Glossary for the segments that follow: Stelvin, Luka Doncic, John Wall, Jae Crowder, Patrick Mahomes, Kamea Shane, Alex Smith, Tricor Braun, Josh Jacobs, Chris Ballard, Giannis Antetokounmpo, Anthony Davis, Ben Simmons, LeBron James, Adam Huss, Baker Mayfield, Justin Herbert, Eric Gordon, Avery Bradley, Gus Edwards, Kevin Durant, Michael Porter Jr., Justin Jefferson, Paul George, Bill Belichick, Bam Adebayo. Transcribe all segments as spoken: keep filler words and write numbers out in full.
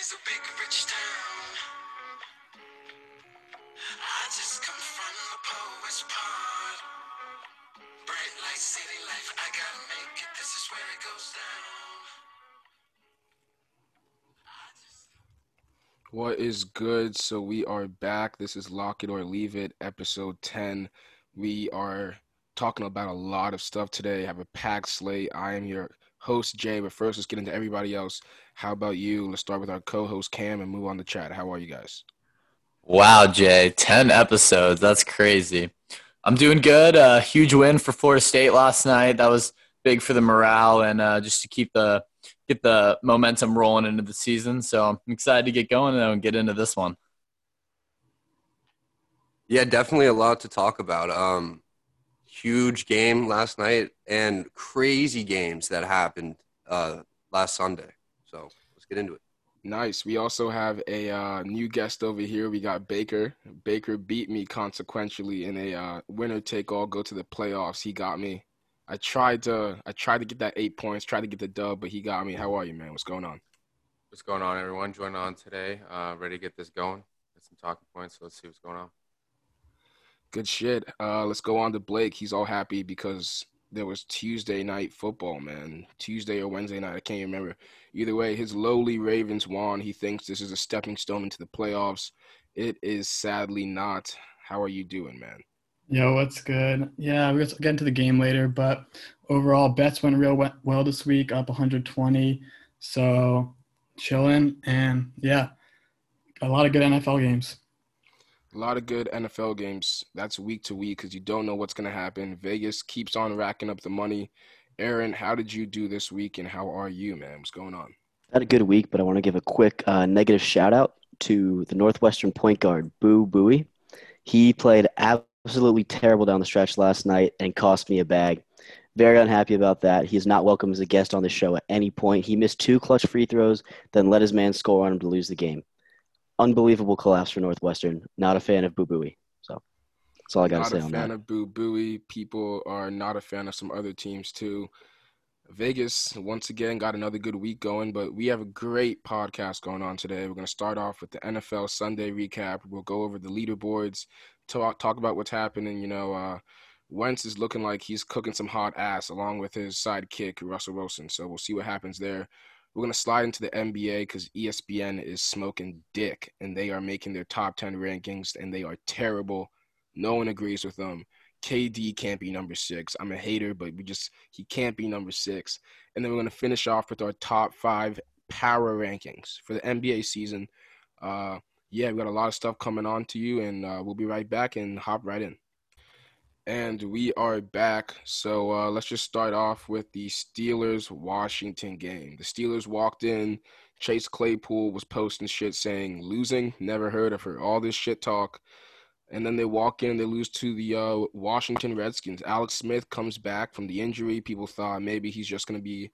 is a big rich town. I just come from the poet's part. Bright light, city life, I gotta make it. This is where it goes down. What is good? So we are back. This is Lock It or Leave It, episode ten. We are talking about a lot of stuff today. I have a packed slate. I am your host, Jay, but first let's get into everybody else. How about you? Let's start with our co-host, Cam, and move on to chat. How are you guys? Wow, Jay, ten episodes. That's crazy. I'm doing good. Uh, huge win for Florida State last night. That was big for the morale and uh, just to keep the get the momentum rolling into the season. So I'm excited to get going though and get into this one. Yeah, definitely a lot to talk about. Um, Huge game last night and crazy games that happened uh, last Sunday. So let's get into it. Nice. We also have a uh, new guest over here. We got Baker. Baker beat me consequentially in a uh, winner take all, go to the playoffs. He got me. I tried to I tried to get that eight points, tried to get the dub, but he got me. How are you, man? What's going on? What's going on, everyone? Joining on today. Uh, ready to get this going. Get some talking points. So let's see what's going on. Good shit. Uh, let's go on to Blake. He's all happy because there was Tuesday night football, man. Tuesday or Wednesday night, I can't even remember. Either way, his lowly Ravens won. He thinks this is a stepping stone into the playoffs. It is sadly not. How are you doing, man? Yo, what's good? Yeah, we'll get into the game later, but overall, bets went real well this week, up one hundred twenty. So, chilling, and yeah, a lot of good N F L games. A lot of good N F L games. That's week to week because you don't know what's going to happen. Vegas keeps on racking up the money. Aaron, how did you do this week, and how are you, man? What's going on? I had a good week, but I want to give a quick uh, negative shout-out to the Northwestern point guard, Boo Buie. He played absolutely terrible down the stretch last night and cost me a bag. Very unhappy about that. He is not welcome as a guest on the show at any point. He missed two clutch free throws, then let his man score on him to lose the game. Unbelievable collapse for Northwestern. Not a fan of Boo Buie. So that's all I got to say on that. Not a fan of Boo Buie. People are not a fan of some other teams too. Vegas, once again, got another good week going, but we have a great podcast going on today. We're going to start off with the N F L Sunday recap. We'll go over the leaderboards, talk, talk about what's happening. You know, uh, Wentz is looking like he's cooking some hot ass along with his sidekick, Russell Wilson. So we'll see what happens there. We're going to slide into the N B A because E S P N is smoking dick, and they are making their top ten rankings, and they are terrible. No one agrees with them. K D can't be number six. I'm a hater, but we just he can't be number six. And then we're going to finish off with our top five power rankings for the N B A season. Uh, yeah, we've got a lot of stuff coming on to you, and uh, we'll be right back and hop right in. And we are back, so uh, let's just start off with the Steelers-Washington game. The Steelers walked in, Chase Claypool was posting shit saying, losing, never heard of her, all this shit talk. And then they walk in, they lose to the uh, Washington Redskins. Alex Smith comes back from the injury. People thought maybe he's just going to be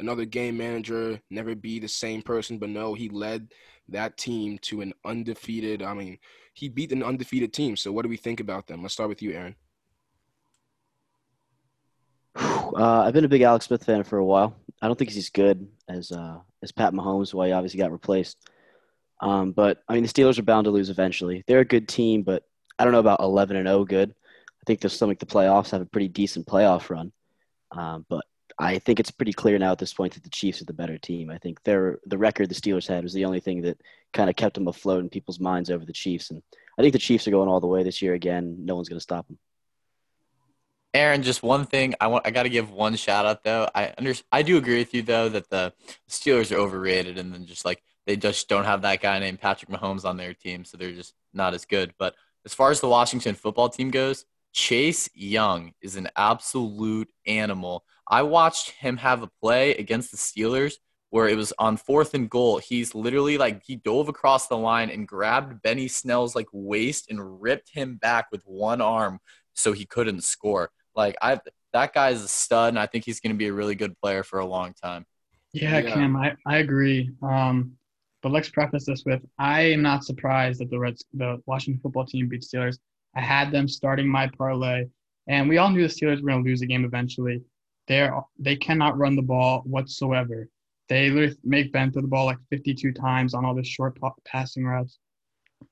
another game manager, never be the same person, but no, he led that team to an undefeated, I mean, he beat an undefeated team. So what do we think about them? Let's start with you, Aaron. Uh, I've been a big Alex Smith fan for a while. I don't think he's as good as uh, as Pat Mahomes, who he obviously got replaced. Um, but, I mean, the Steelers are bound to lose eventually. They're a good team, but I don't know about eleven and oh good. I think they'll stomach the playoffs, have a pretty decent playoff run. Um, but I think it's pretty clear now at this point that the Chiefs are the better team. I think their the record the Steelers had was the only thing that kind of kept them afloat in people's minds over the Chiefs. And I think the Chiefs are going all the way this year again. No one's going to stop them. Aaron, just one thing. I want. I got to give one shout out though. I under, I do agree with you though that the Steelers are overrated, and then just like they just don't have that guy named Patrick Mahomes on their team, so they're just not as good. But as far as the Washington football team goes, Chase Young is an absolute animal. I watched him have a play against the Steelers where it was on fourth and goal. He's literally like he dove across the line and grabbed Benny Snell's like waist and ripped him back with one arm so he couldn't score. Like, I that guy is a stud, and I think he's going to be a really good player for a long time. Yeah, yeah. Cam, I, I agree. Um, but let's preface this with I am not surprised that the Reds, the Washington football team beat Steelers. I had them starting my parlay, and we all knew the Steelers were going to lose the game eventually. They're, they cannot run the ball whatsoever. They make Ben throw the ball like fifty-two times on all the short passing routes.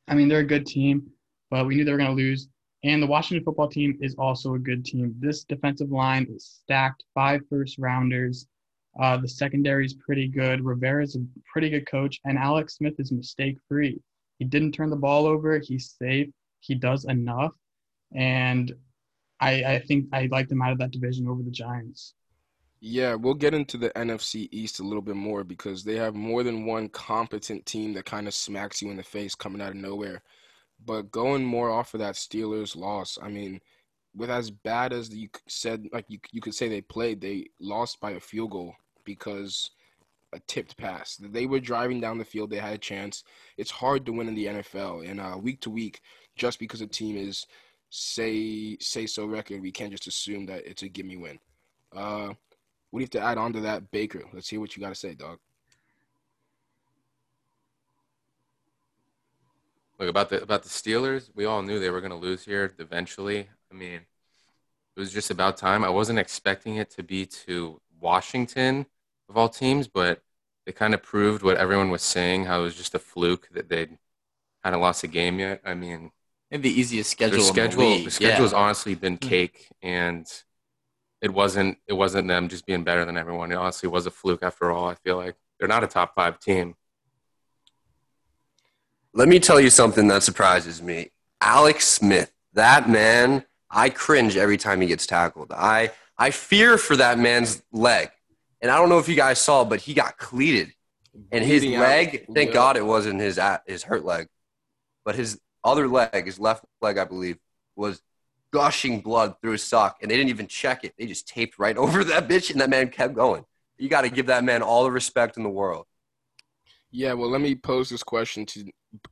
I mean, they're a good team, but we knew they were going to lose. And the Washington football team is also a good team. This defensive line is stacked, five first-rounders. Uh, the secondary is pretty good. Rivera's a pretty good coach, and Alex Smith is mistake-free. He didn't turn the ball over. He's safe. He does enough. And I, I think I liked him out of that division over the Giants. Yeah, we'll get into the N F C East a little bit more because they have more than one competent team that kind of smacks you in the face coming out of nowhere. But going more off of that Steelers loss, I mean, with as bad as you said, like you you could say they played, they lost by a field goal because a tipped pass. They were driving down the field. They had a chance. It's hard to win in the N F L. And uh, week to week, just because a team is say say so record, we can't just assume that it's a gimme win. Uh What do you have to add on to that, Baker? Let's hear what you got to say, dog. Look, about the about the Steelers, we all knew they were going to lose here eventually. I mean, it was just about time. I wasn't expecting it to be to Washington, of all teams, but they kind of proved what everyone was saying, how it was just a fluke that they hadn't lost a game yet. I mean, maybe the easiest schedule their schedule, in the league. The schedule's yeah. honestly been cake, and – It wasn't It wasn't them just being better than everyone. It honestly was a fluke after all, I feel like. They're not a top-five team. Let me tell you something that surprises me. Alex Smith, that man, I cringe every time he gets tackled. I, I fear for that man's leg. And I don't know if you guys saw, but he got cleated. And his leg, thank God it wasn't his his hurt leg. But his other leg, his left leg, I believe, was – gushing blood through his sock, and they didn't even check it. They just taped right over that bitch, and that man kept going. You got to give that man all the respect in the world. Yeah, well, let me pose this question to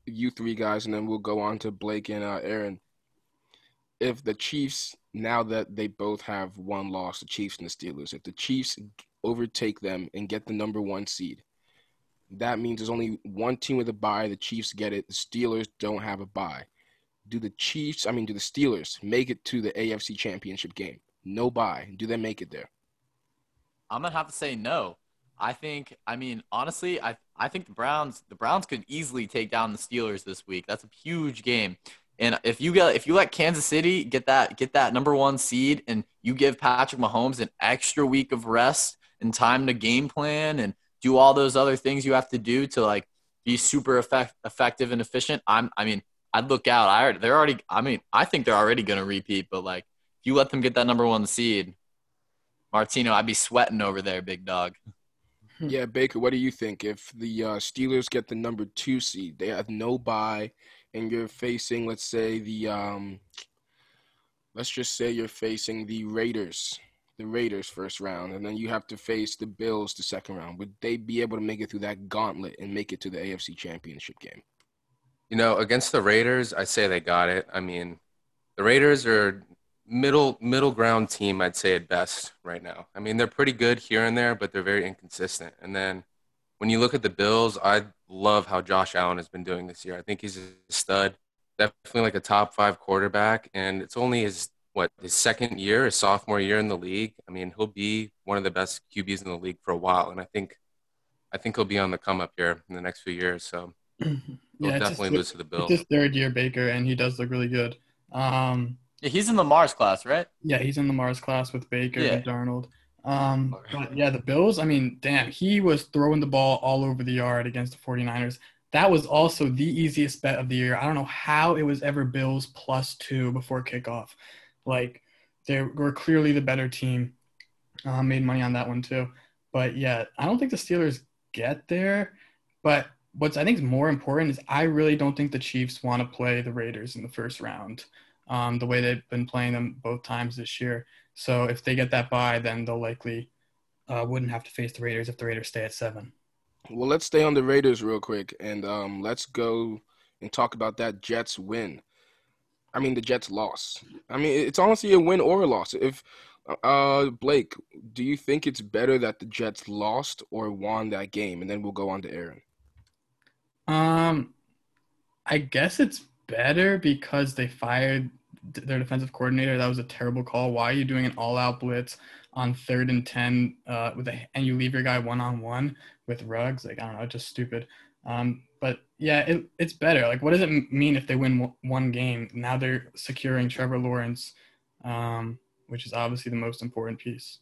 you three guys, and then we'll go on to Blake and uh, Aaron. If the Chiefs, now that they both have one loss, the Chiefs and the Steelers, if the Chiefs overtake them and get the number one seed, that means there's only one team with a bye. The Chiefs get it. The Steelers don't have a bye. Do the Chiefs, I mean, do the Steelers make it to the A F C Championship game? No bye. Do they make it there? I'm going to have to say no. I think, I mean, honestly, I I think the Browns, the Browns could easily take down the Steelers this week. That's a huge game. And if you get, if you let Kansas City get that, get that number one seed and you give Patrick Mahomes an extra week of rest and time to game plan and do all those other things you have to do to, like, be super effect, effective and efficient, I'm, I mean, I'd look out. I already, they're already. I mean, I think they're already going to repeat. But like, if you let them get that number one seed, Martino, I'd be sweating over there, big dog. Yeah, Baker, what do you think? If the uh, Steelers get the number two seed, they have no bye, and you're facing, let's say the, um, let's just say you're facing the Raiders, the Raiders first round, and then you have to face the Bills the second round. Would they be able to make it through that gauntlet and make it to the A F C Championship game? You know, against the Raiders, I say they got it. I mean, the Raiders are middle middle ground team, I'd say, at best right now. I mean, they're pretty good here and there, but they're very inconsistent. And then when you look at the Bills, I love how Josh Allen has been doing this year. I think he's a stud, definitely like a top five quarterback. And it's only his, what, his second year, his sophomore year in the league. I mean, he'll be one of the best Q Bs in the league for a while. And I think I think he'll be on the come up here in the next few years, so. He'll yeah, definitely just, lose to the Bills. It's his third year, Baker, and he does look really good. Um, yeah, he's in Lamar's class, right? Yeah, he's in Lamar's class with Baker yeah. and Darnold. Um, but yeah, the Bills, I mean, damn, he was throwing the ball all over the yard against the 49ers. That was also the easiest bet of the year. I don't know how it was ever Bills plus two before kickoff. Like, they were clearly the better team. Uh, made money on that one, too. But, yeah, I don't think the Steelers get there, but – what's I think is more important is I really don't think the Chiefs want to play the Raiders in the first round, um, the way they've been playing them both times this year. So if they get that bye, then they'll likely uh, wouldn't have to face the Raiders if the Raiders stay at seven. Well, let's stay on the Raiders real quick, and um, let's go and talk about that Jets win. I mean, the Jets loss. I mean, it's honestly a win or a loss. If uh, Blake, do you think it's better that the Jets lost or won that game? And then we'll go on to Aaron. Um, I guess it's better because they fired their defensive coordinator. That was a terrible call. Why are you doing an all-out blitz on third and ten uh, with a, and you leave your guy one-on-one with Ruggs. Like, I don't know, just stupid. Um, but yeah, it, it's better. Like, what does it mean if they win w- one game? Now they're securing Trevor Lawrence, um, which is obviously the most important piece.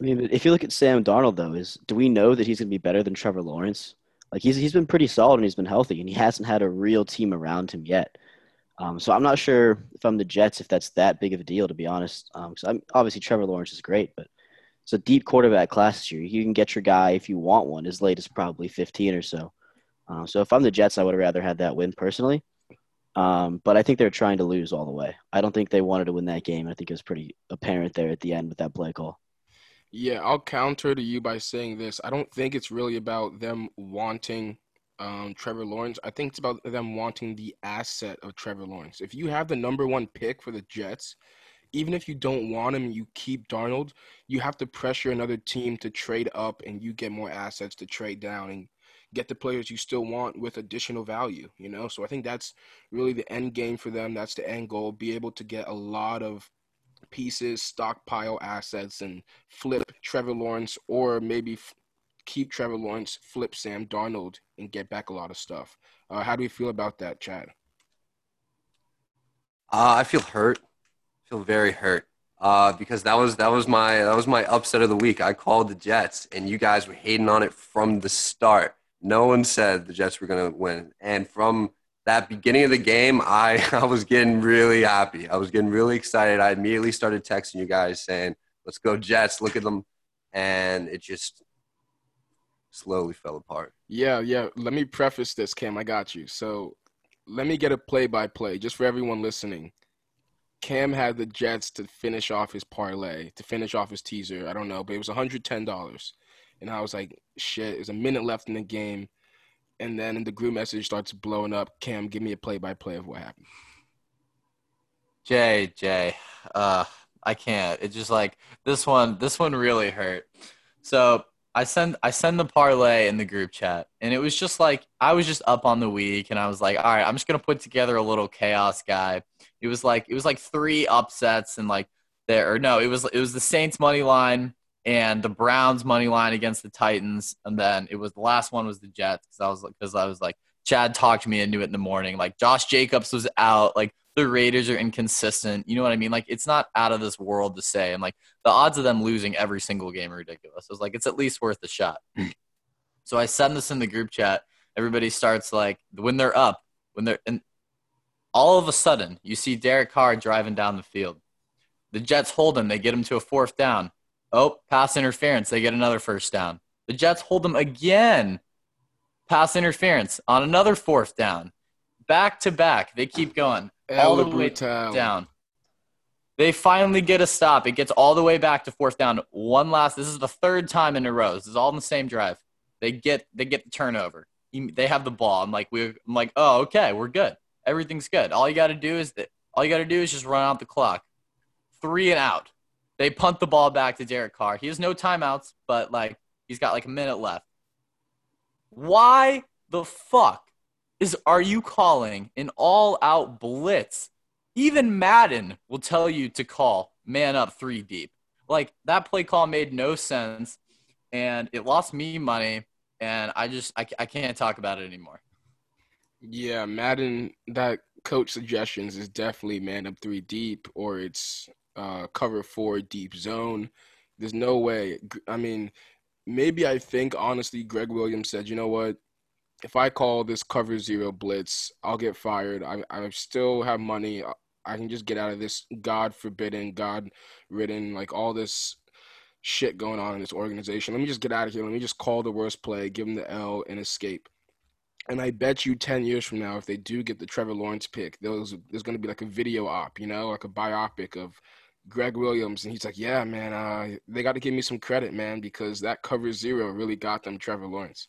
I mean, if you look at Sam Darnold, though, is do we know that he's going to be better than Trevor Lawrence? Like, he's he's been pretty solid and he's been healthy, and he hasn't had a real team around him yet. Um, so I'm not sure if I'm the Jets if that's that big of a deal, to be honest. Um, so I'm, obviously Trevor Lawrence is great, but it's a deep quarterback class this year. You can get your guy if you want one as late as probably fifteen or so. Um, so if I'm the Jets, I would have rather had that win personally. Um, but I think they're trying to lose all the way. I don't think they wanted to win that game. I think it was pretty apparent there at the end with that play call. Yeah, I'll counter to you by saying this. I don't think it's really about them wanting um, Trevor Lawrence. I think it's about them wanting the asset of Trevor Lawrence. If you have the number one pick for the Jets, even if you don't want him and you keep Darnold, you have to pressure another team to trade up and you get more assets to trade down and get the players you still want with additional value, you know? So I think that's really the end game for them. That's the end goal, be able to get a lot of pieces, stockpile assets, and flip Trevor Lawrence, or maybe f- keep Trevor Lawrence, flip Sam Darnold, and get back a lot of stuff. Uh, how do you feel about that, Chad? Uh, I feel hurt. I feel very hurt uh, because that was that was my that was my upset of the week. I called the Jets, and you guys were hating on it from the start. No one said the Jets were going to win, and from that beginning of the game, I, I was getting really happy. I was getting really excited. I immediately started texting you guys saying, let's go Jets, look at them. And it just slowly fell apart. Yeah, yeah. Let me preface this, Cam. I got you. So let me get a play-by-play just for everyone listening. Cam had the Jets to finish off his parlay, to finish off his teaser. I don't know, but it was one hundred ten dollars. And I was like, shit, there's a minute left in the game. And then the group message starts blowing up. Cam, give me a play-by-play of what happened. Jay, Jay, uh, I can't. It's just like this one. This one really hurt. So I send I send the parlay in the group chat, and it was just like I was just up on the week, and I was like, all right, I'm just gonna put together a little chaos guy. It was like it was like three upsets and like there or no, it was it was the Saints money line and the Browns money line against the Titans, and then it was the last one was the Jets because I was because I was like Chad talked me into it in the morning. Like Josh Jacobs was out. Like the Raiders are inconsistent. You know what I mean? Like it's not out of this world to say. And like the odds of them losing every single game are ridiculous. I was like, it's at least worth a shot. So I send this in the group chat. Everybody starts like when they're up when they're and all of a sudden you see Derek Carr driving down the field. The Jets hold him. They get him to a fourth down. Oh, pass interference. They get another first down. The Jets hold them again. Pass interference on another fourth down. Back to back. They keep going all the way down. They finally get a stop. It gets all the way back to fourth down. One last. This is the third time in a row. This is all in the same drive. They get they get the turnover. They have the ball. I'm like we. I'm like oh okay, we're good. Everything's good. All you got to do is that. All you got to do is just run out the clock. Three and out. They punt the ball back to Derek Carr. He has no timeouts, but, like, he's got, like, a minute left. Why the fuck is are you calling an all-out blitz? Even Madden will tell you to call man up three deep. Like, that play call made no sense, and it lost me money, and I just I, I can't talk about it anymore. Yeah, Madden, that coach suggestions is definitely man up three deep, or it's – Uh, cover four, deep zone. There's no way. I mean, maybe I think, honestly, Greg Williams said, you know what, if I call this cover zero blitz, I'll get fired. I, I still have money. I can just get out of this God-forbidden, God-ridden, like all this shit going on in this organization. Let me just get out of here. Let me just call the worst play, give them the L, and escape. And I bet you ten years from now, if they do get the Trevor Lawrence pick, there's, there's going to be like a video op, you know, like a biopic of Greg Williams, and he's like, yeah, man, uh, they got to give me some credit, man, because that cover zero really got them Trevor Lawrence.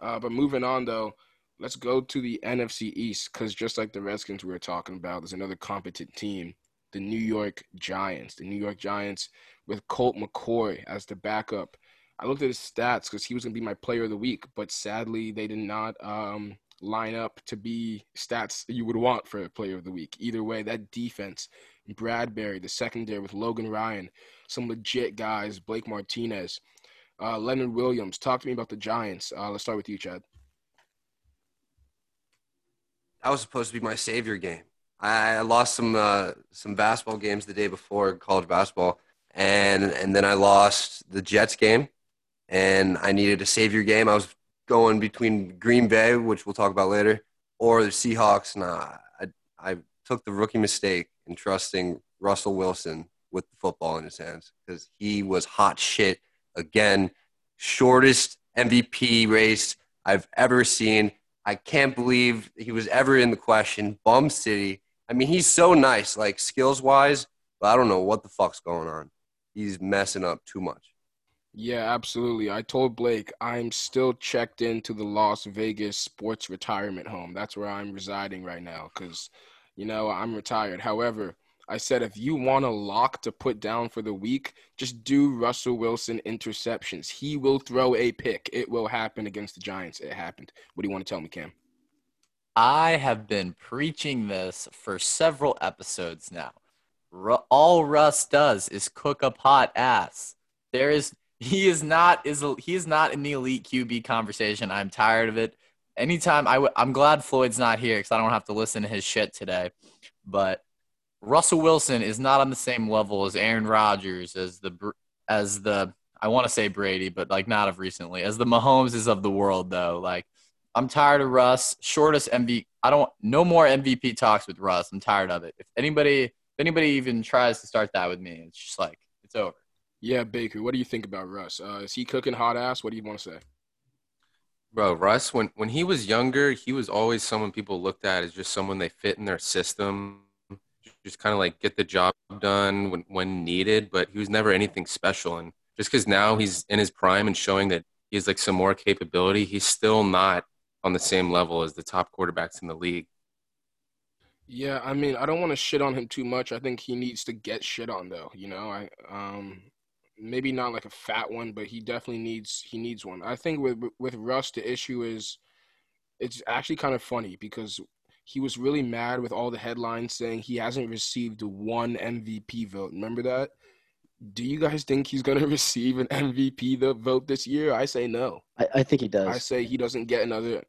Uh, but moving on, though, let's go to the N F C East, because just like the Redskins we were talking about, there's another competent team, the New York Giants. The New York Giants with Colt McCoy as the backup. I looked at his stats because he was going to be my player of the week, but sadly they did not um, line up to be stats you would want for a player of the week. Either way, that defense Bradbury, the secondary with Logan Ryan, some legit guys, Blake Martinez, uh, Leonard Williams. Talk to me about the Giants. Uh, let's start with you, Chad. That was supposed to be my savior game. I lost some uh, some basketball games the day before, college basketball, and and then I lost the Jets game, and I needed a savior game. I was going between Green Bay, which we'll talk about later, or the Seahawks, and I I, I took the rookie mistake in trusting Russell Wilson with the football in his hands because he was hot shit again. Shortest M V P race I've ever seen. I can't believe he was ever in the question. Bum City. I mean, he's so nice, like, skills-wise, but I don't know what the fuck's going on. He's messing up too much. Yeah, absolutely. I told Blake I'm still checked into the Las Vegas sports retirement home. That's where I'm residing right now because, you know, I'm retired. However, I said if you want a lock to put down for the week, just do Russell Wilson interceptions. He will throw a pick. It will happen against the Giants. It happened. What do you want to tell me, Cam? I have been preaching this for several episodes now. All Russ does is cook up hot ass. There is he is not is he is not in the elite Q B conversation. I'm tired of it. Anytime I w- I'm glad Floyd's not here because I don't have to listen to his shit today. But Russell Wilson is not on the same level as Aaron Rodgers, as the as the I want to say Brady, but like not of recently, as the Mahomes is of the world though. Like. I'm tired of Russ. Shortest M V P. I don't no more M V P talks with Russ. I'm tired of it. If anybody, if anybody even tries to start that with me, it's just like it's over. Yeah, Baker. What do you think about Russ? Uh, is he cooking hot ass? What do you want to say, bro? Russ, when when he was younger, he was always someone people looked at as just someone they fit in their system, just kind of like get the job done when when needed. But he was never anything special. And just because now he's in his prime and showing that he has like some more capability, he's still not on the same level as the top quarterbacks in the league. Yeah, I mean, I don't want to shit on him too much. I think he needs to get shit on, though. You know, I um, maybe not like a fat one, but he definitely needs he needs one. I think with with Russ, the issue is it's actually kind of funny because he was really mad with all the headlines saying he hasn't received one M V P vote. Remember that? Do you guys think he's going to receive an M V P the vote this year? I say no. I, I think he does. I say he doesn't get another.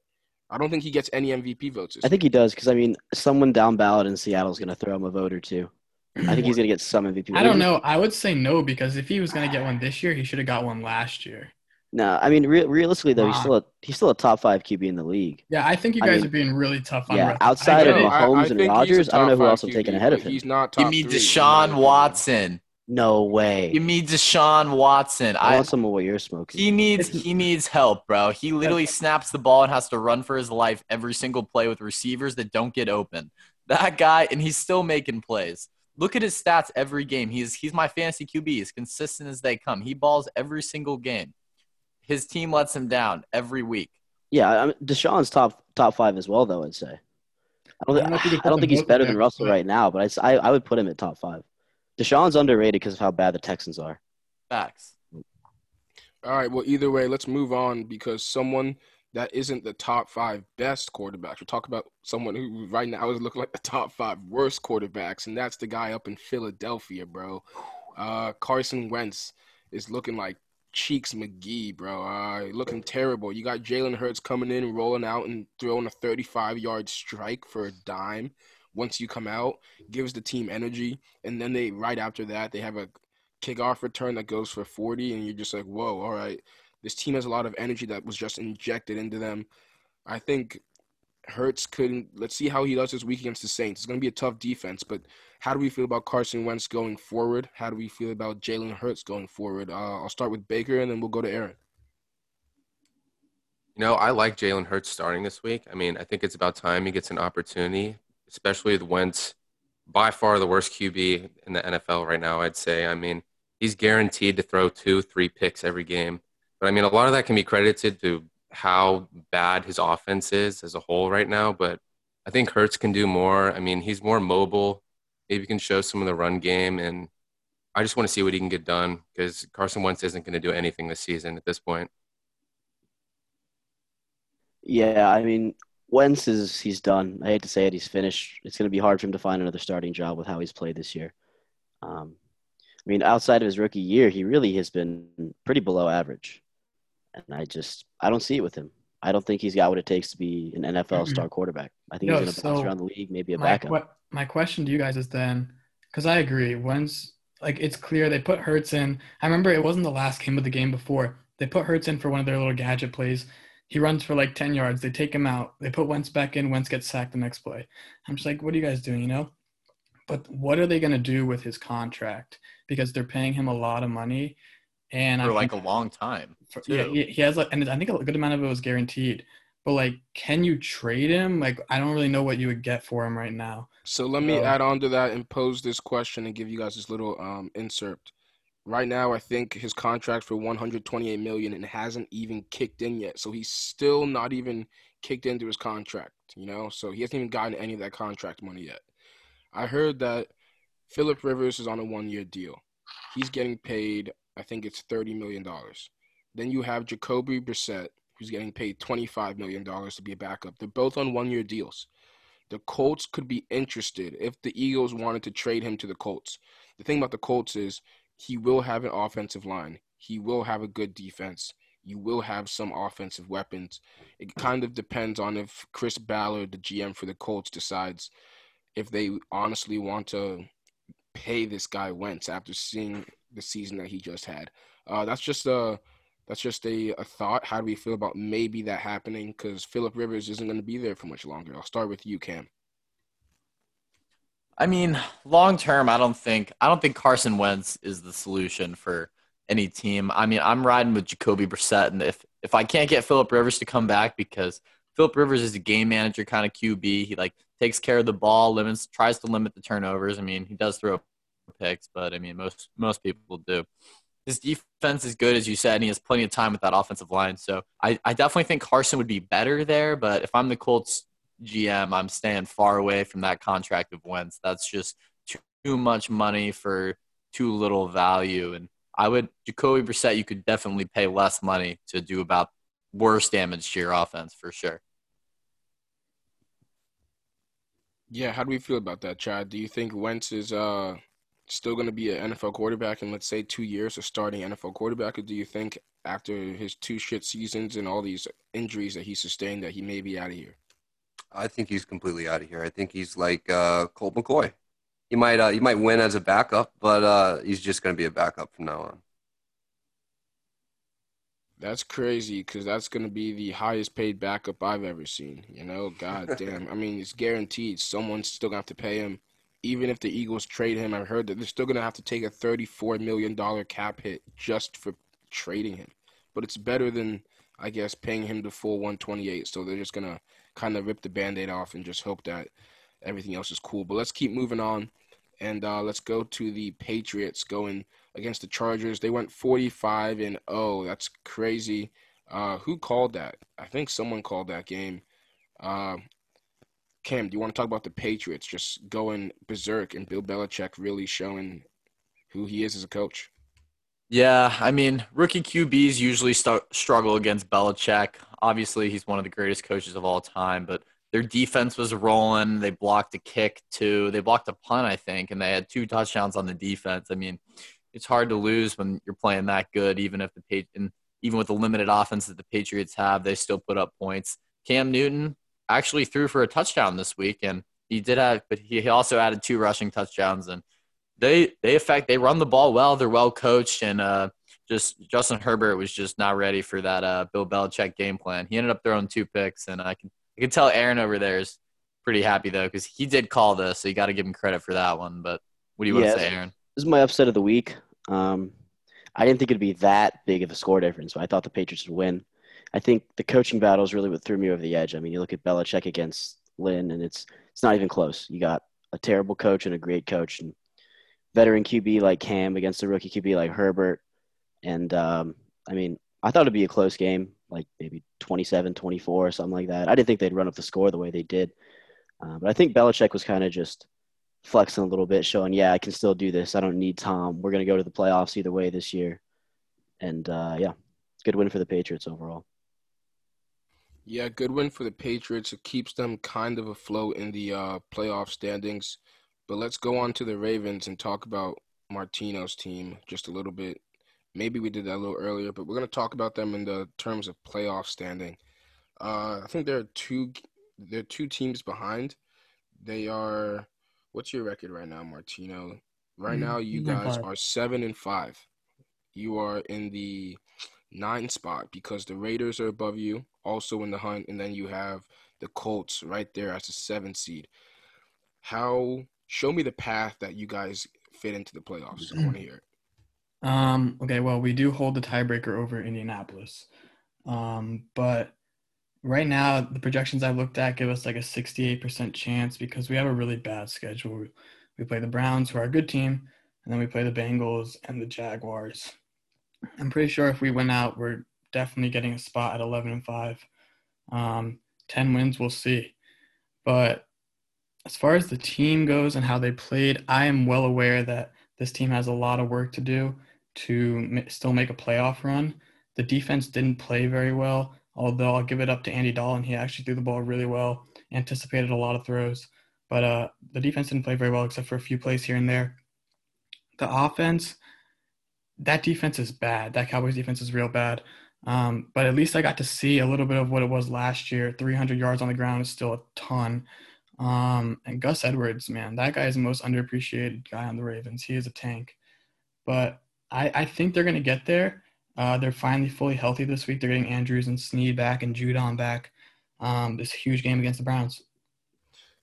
I don't think he gets any M V P votes. I think he does because, I mean, someone down ballot in Seattle is going to throw him a vote or two. I think he's going to get some M V P votes. I don't know. I would say no because if he was going to get one this year, he should have got one last year. No, I mean, re- realistically, though, wow. he's still a, he's still a top five Q B in the league. Yeah, I think you guys I mean, are being really tough on yeah, Russ. Outside of Mahomes and Rodgers, I don't know who else I'm taking ahead of him. He's not top Give me three, Deshaun you know? Watson. No way. You need Deshaun Watson. I want some of what you're smoking. He needs he needs help, bro. He literally snaps the ball and has to run for his life every single play with receivers that don't get open. That guy, and he's still making plays. Look at his stats every game. He's he's my fantasy Q B, as consistent as they come. He balls every single game. His team lets him down every week. Yeah, I mean, Deshaun's top top five as well, though, I'd say. I don't, I don't, I, I don't think he's better than Russell right now, but I, I would put him at top five. Deshaun's underrated because of how bad the Texans are. Facts. All right, well, either way, let's move on because someone that isn't the top five best quarterbacks. We're talking about someone who right now is looking like the top five worst quarterbacks, and that's the guy up in Philadelphia, bro. Uh, Carson Wentz is looking like Cheeks McGee, bro. Uh, looking terrible. You got Jalen Hurts coming in, rolling out, and throwing a thirty-five-yard strike for a dime. Once you come out, gives the team energy, and then they right after that they have a kickoff return that goes for forty, and you're just like, whoa, all right, this team has a lot of energy that was just injected into them. I think Hurts couldn't. Let's see how he does this week against the Saints. It's going to be a tough defense, but how do we feel about Carson Wentz going forward? How do we feel about Jalen Hurts going forward? Uh, I'll start with Baker, and then we'll go to Aaron. You know, I like Jalen Hurts starting this week. I mean, I think it's about time he gets an opportunity. Especially with Wentz, by far the worst Q B in the N F L right now, I'd say. I mean, he's guaranteed to throw two, three picks every game. But, I mean, a lot of that can be credited to how bad his offense is as a whole right now. But I think Hurts can do more. I mean, he's more mobile. Maybe he can show some of the run game. And I just want to see what he can get done because Carson Wentz isn't going to do anything this season at this point. Yeah, I mean – Wentz is he's done. I hate to say it, he's finished. It's going to be hard for him to find another starting job with how he's played this year. Um, I mean, outside of his rookie year, he really has been pretty below average. And I just – I don't see it with him. I don't think he's got what it takes to be an N F L mm-hmm. star quarterback. I think no, he's going to so bounce around the league, maybe a my, backup. What, my question to you guys is then – because I agree. Wentz, like, it's clear they put Hurts in. I remember it wasn't the last game, but the game before. They put Hurts in for one of their little gadget plays. He runs for like ten yards. They take him out. They put Wentz back in. Wentz gets sacked the next play. I'm just like, what are you guys doing, you know? But what are they going to do with his contract? Because they're paying him a lot of money. And for I like think, a long time. For, yeah, he has like, and I think a good amount of it was guaranteed. But like, can you trade him? Like, I don't really know what you would get for him right now. So let me so, add on to that and pose this question and give you guys this little um, insert. Right now, I think his contract's for one hundred twenty-eight million dollars and hasn't even kicked in yet. So he's still not even kicked into his contract, you know? So he hasn't even gotten any of that contract money yet. I heard that Philip Rivers is on a one-year deal. He's getting paid, I think it's thirty million dollars. Then you have Jacoby Brissett, who's getting paid twenty-five million dollars to be a backup. They're both on one-year deals. The Colts could be interested if the Eagles wanted to trade him to the Colts. The thing about the Colts is – he will have an offensive line. He will have a good defense. You will have some offensive weapons. It kind of depends on if Chris Ballard, the G M for the Colts, decides if they honestly want to pay this guy Wentz after seeing the season that he just had. Uh, that's just a that's just a, a thought. How do we feel about maybe that happening? Because Philip Rivers isn't going to be there for much longer. I'll start with you, Cam. I mean, long term, I don't think I don't think Carson Wentz is the solution for any team. I mean, I'm riding with Jacoby Brissett, and if, if I can't get Philip Rivers to come back, because Philip Rivers is a game manager kind of Q B, he like takes care of the ball, limits, tries to limit the turnovers. I mean, he does throw picks, but I mean, most most people do. His defense is good, as you said, and he has plenty of time with that offensive line. So I, I definitely think Carson would be better there. But if I'm the Colts G M, I'm staying far away from that contract of Wentz. That's just too much money for too little value. And I would – Jacoby Brissett, you could definitely pay less money to do about worse damage to your offense for sure. Yeah, how do we feel about that, Chad? Do you think Wentz is uh, still going to be an N F L quarterback in, let's say, two years of starting N F L quarterback? Or do you think after his two shit seasons and all these injuries that he sustained that he may be out of here? I think he's completely out of here. I think he's like uh, Colt McCoy. He might uh, he might win as a backup, but uh, he's just going to be a backup from now on. That's crazy, because that's going to be the highest paid backup I've ever seen. You know, God damn. I mean, it's guaranteed someone's still going to have to pay him. Even if the Eagles trade him, I've heard that they're still going to have to take a thirty-four million dollars cap hit just for trading him. But it's better than, I guess, paying him the full one hundred twenty-eight. So they're just going to kind of rip the Band-Aid off and just hope that everything else is cool. But let's keep moving on, and uh, let's go to the Patriots going against the Chargers. They went forty-five and oh. That's crazy. Uh, who called that? I think someone called that game. Uh, Cam, do you want to talk about the Patriots just going berserk and Bill Belichick really showing who he is as a coach? Yeah, I mean, rookie Q Bs usually start, struggle against Belichick. Obviously, he's one of the greatest coaches of all time, but their defense was rolling. They blocked a kick, too. They blocked a punt, I think, and they had two touchdowns on the defense. I mean, it's hard to lose when you're playing that good, even if the Patri- and even with the limited offense that the Patriots have, they still put up points. Cam Newton actually threw for a touchdown this week, and he did have, but he also added two rushing touchdowns, and They they affect they run the ball well. They're well coached, and uh, just Justin Herbert was just not ready for that uh, Bill Belichick game plan. He ended up throwing two picks, and I can I can tell Aaron over there is pretty happy though, because he did call this, so you got to give him credit for that one. But what do you yeah, want to say, Aaron? This is my upset of the week. Um, I didn't think it'd be that big of a score difference, but I thought the Patriots would win. I think the coaching battle is really what threw me over the edge. I mean, you look at Belichick against Lynn, and it's it's not even close. You got a terrible coach and a great coach, and veteran Q B like Cam against a rookie Q B like Herbert. And, um, I mean, I thought it'd be a close game, like maybe twenty-seven twenty-four or something like that. I didn't think they'd run up the score the way they did. Uh, but I think Belichick was kind of just flexing a little bit, showing, yeah, I can still do this. I don't need Tom. We're going to go to the playoffs either way this year. And, uh, yeah, good win for the Patriots overall. Yeah, good win for the Patriots. It keeps them kind of afloat in the uh, playoff standings. But let's go on to the Ravens and talk about Martino's team just a little bit. Maybe we did that a little earlier, but we're going to talk about them in the terms of playoff standing. Uh, I think there are two there are two teams behind. They are – what's your record right now, Martino? Right now you guys are seven and five. You are in the nine spot because the Raiders are above you, also in the hunt, and then you have the Colts right there as a seven seed. How – show me the path that you guys fit into the playoffs. I want to hear it. Um, okay, well, we do hold the tiebreaker over Indianapolis. Um, but right now, the projections I looked at give us like a sixty-eight percent chance because we have a really bad schedule. We play the Browns, who are a good team, and then we play the Bengals and the Jaguars. I'm pretty sure if we win out, we're definitely getting a spot at eleven and five. Um, ten wins, we'll see. But as far as the team goes and how they played, I am well aware that this team has a lot of work to do to still make a playoff run. The defense didn't play very well, although I'll give it up to Andy Dalton. He actually threw the ball really well, anticipated a lot of throws. But uh, the defense didn't play very well except for a few plays here and there. The offense, that defense is bad. That Cowboys defense is real bad. Um, but at least I got to see a little bit of what it was last year. three hundred yards on the ground is still a ton. Um, and Gus Edwards, man, that guy is the most underappreciated guy on the Ravens. He is a tank. But I, I think they're going to get there. Uh, they're finally fully healthy this week. They're getting Andrews and Sneed back and Judon back. Um, this huge game against the Browns.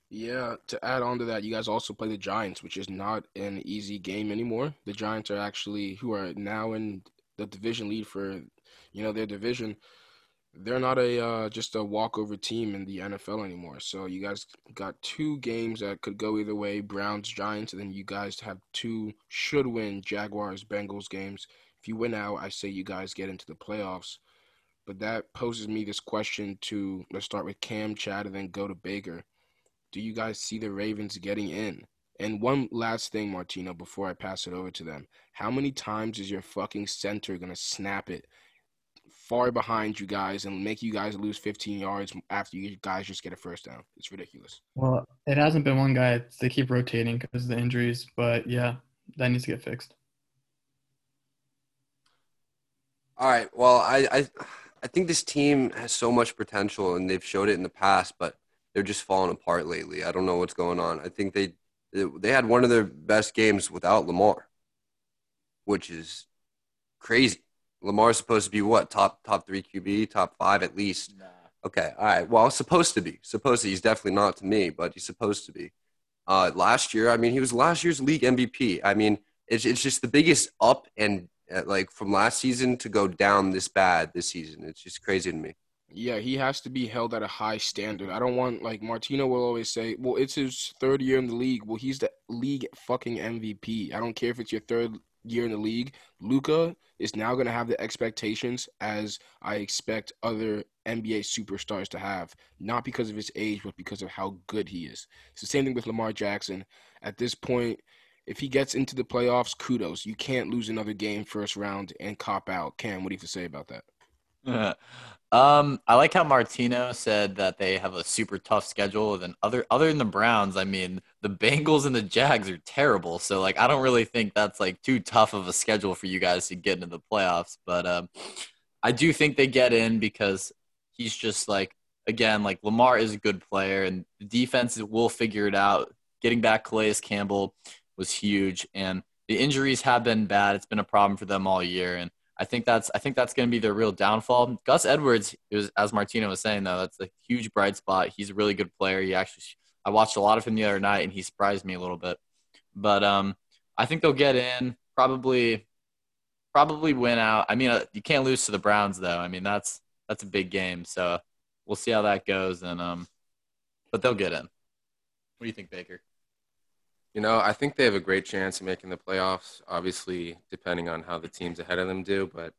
Yeah, to add on to that, you guys also play the Giants, which is not an easy game anymore. The Giants are actually, who are now in the division lead for, you know, their division. They're not a uh, just a walkover team in the N F L anymore. So you guys got two games that could go either way, Browns, Giants, and then you guys have two should-win Jaguars, Bengals games. If you win out, I say you guys get into the playoffs. But that poses me this question to, let's start with Cam, Chad, and then go to Baker. Do you guys see the Ravens getting in? And one last thing, Martino, before I pass it over to them. How many times is your fucking center going to snap it far behind you guys and make you guys lose fifteen yards after you guys just get a first down? It's ridiculous. Well, it hasn't been one guy. They keep rotating because of the injuries. But, yeah, that needs to get fixed. All right. Well, I, I, I think this team has so much potential, and they've showed it in the past, but they're just falling apart lately. I don't know what's going on. I think they they had one of their best games without Lamar, which is crazy. Lamar's supposed to be what, top top three Q B, top five at least. Nah. Okay, all right. Well, supposed to be. Supposed to. He's definitely not to me, but he's supposed to be. Uh, last year, I mean, he was last year's league M V P. I mean, it's it's just the biggest up and uh, like from last season to go down this bad this season. It's just crazy to me. Yeah, he has to be held at a high standard. I don't want, like, Martino will always say, well, it's his third year in the league. Well, he's the league fucking M V P. I don't care if it's your third year in the league. Luka is now going to have the expectations as I expect other N B A superstars to have, not because of his age, but because of how good he is. It's the same thing with Lamar Jackson. At this point, if he gets into the playoffs, kudos. You can't lose another game first round and cop out. Cam, what do you have to say about that? Uh, um, I like how Martino said that they have a super tough schedule. Than other other than the Browns, I mean, the Bengals and the Jags are terrible. So, like, I don't really think that's, like, too tough of a schedule for you guys to get into the playoffs. But um, I do think they get in because he's just, like, again, like, Lamar is a good player. And the defense will figure it out. Getting back Calais Campbell was huge. And the injuries have been bad. It's been a problem for them all year. And I think that's I think that's going to be their real downfall. Gus Edwards, it was, as Martino was saying, though, that's a huge bright spot. He's a really good player. He actually, I watched a lot of him the other night, and he surprised me a little bit. But um, I think they'll get in, probably, probably win out. I mean, you can't lose to the Browns, though. I mean, that's that's a big game. So we'll see how that goes. And um, but they'll get in. What do you think, Baker? You know, I think they have a great chance of making the playoffs, obviously, depending on how the teams ahead of them do. But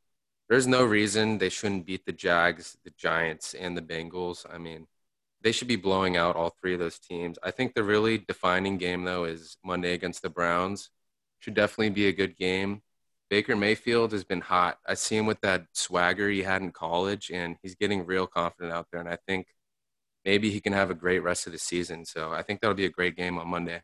there's no reason they shouldn't beat the Jags, the Giants, and the Bengals. I mean, they should be blowing out all three of those teams. I think the really defining game, though, is Monday against the Browns. Should definitely be a good game. Baker Mayfield has been hot. I see him with that swagger he had in college, and he's getting real confident out there. And I think maybe he can have a great rest of the season. So I think that'll be a great game on Monday.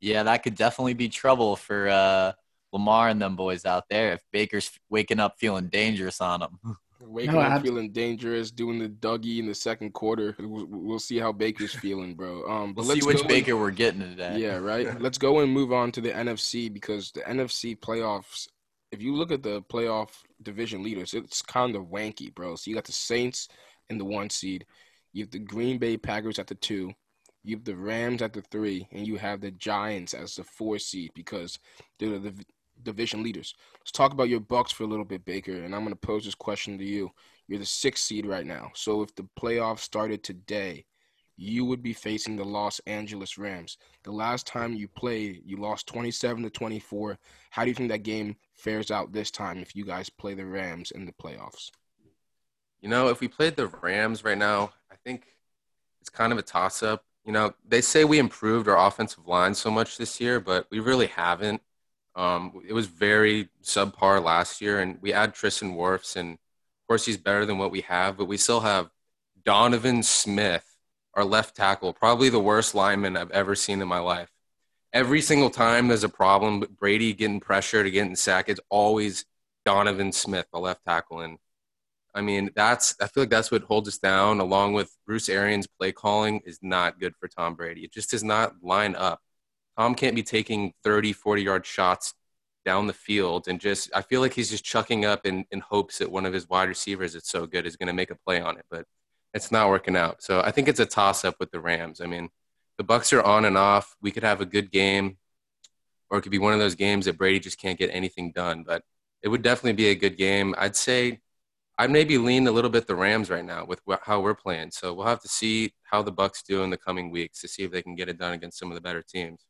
Yeah, that could definitely be trouble for uh, Lamar and them boys out there if Baker's waking up feeling dangerous on them. Waking no, up feeling dangerous, doing the Dougie in the second quarter. We'll, we'll see how Baker's feeling, bro. Um, but we'll let's see which Baker and, we're getting today. Yeah, right? Let's go and move on to the N F C, because the N F C playoffs – if you look at the playoff division leaders, it's kind of wanky, bro. So you got the Saints in the one seed. You have the Green Bay Packers at the two. You have the Rams at the three. And you have the Giants as the four seed because they're the division leaders. Let's talk about your Bucks for a little bit, Baker. And I'm going to pose this question to you. You're the sixth seed right now. So if the playoffs started today, you would be facing the Los Angeles Rams. The last time you played, you lost twenty-seven to twenty-four. How do you think that game fares out this time if you guys play the Rams in the playoffs? You know, if we played the Rams right now, I think it's kind of a toss-up. You know, they say we improved our offensive line so much this year, but we really haven't. Um, it was very subpar last year, and we had Tristan Wirfs, and, of course, he's better than what we have, but we still have Donovan Smith, our left tackle, probably the worst lineman I've ever seen in my life. Every single time there's a problem, but Brady getting pressure to get in the sack, it's always Donovan Smith, the left tackle. And, I mean, that's I feel like that's what holds us down, along with Bruce Arians' play calling is not good for Tom Brady. It just does not line up. Tom can't be taking thirty, forty-yard shots down the field and just – I feel like he's just chucking up in, in hopes that one of his wide receivers that's so good is going to make a play on it. But it's not working out. So I think it's a toss-up with the Rams. I mean, the Bucks are on and off. We could have a good game, or it could be one of those games that Brady just can't get anything done. But it would definitely be a good game. I'd say I'd maybe lean a little bit the Rams right now with wh- how we're playing. So we'll have to see how the Bucks do in the coming weeks to see if they can get it done against some of the better teams.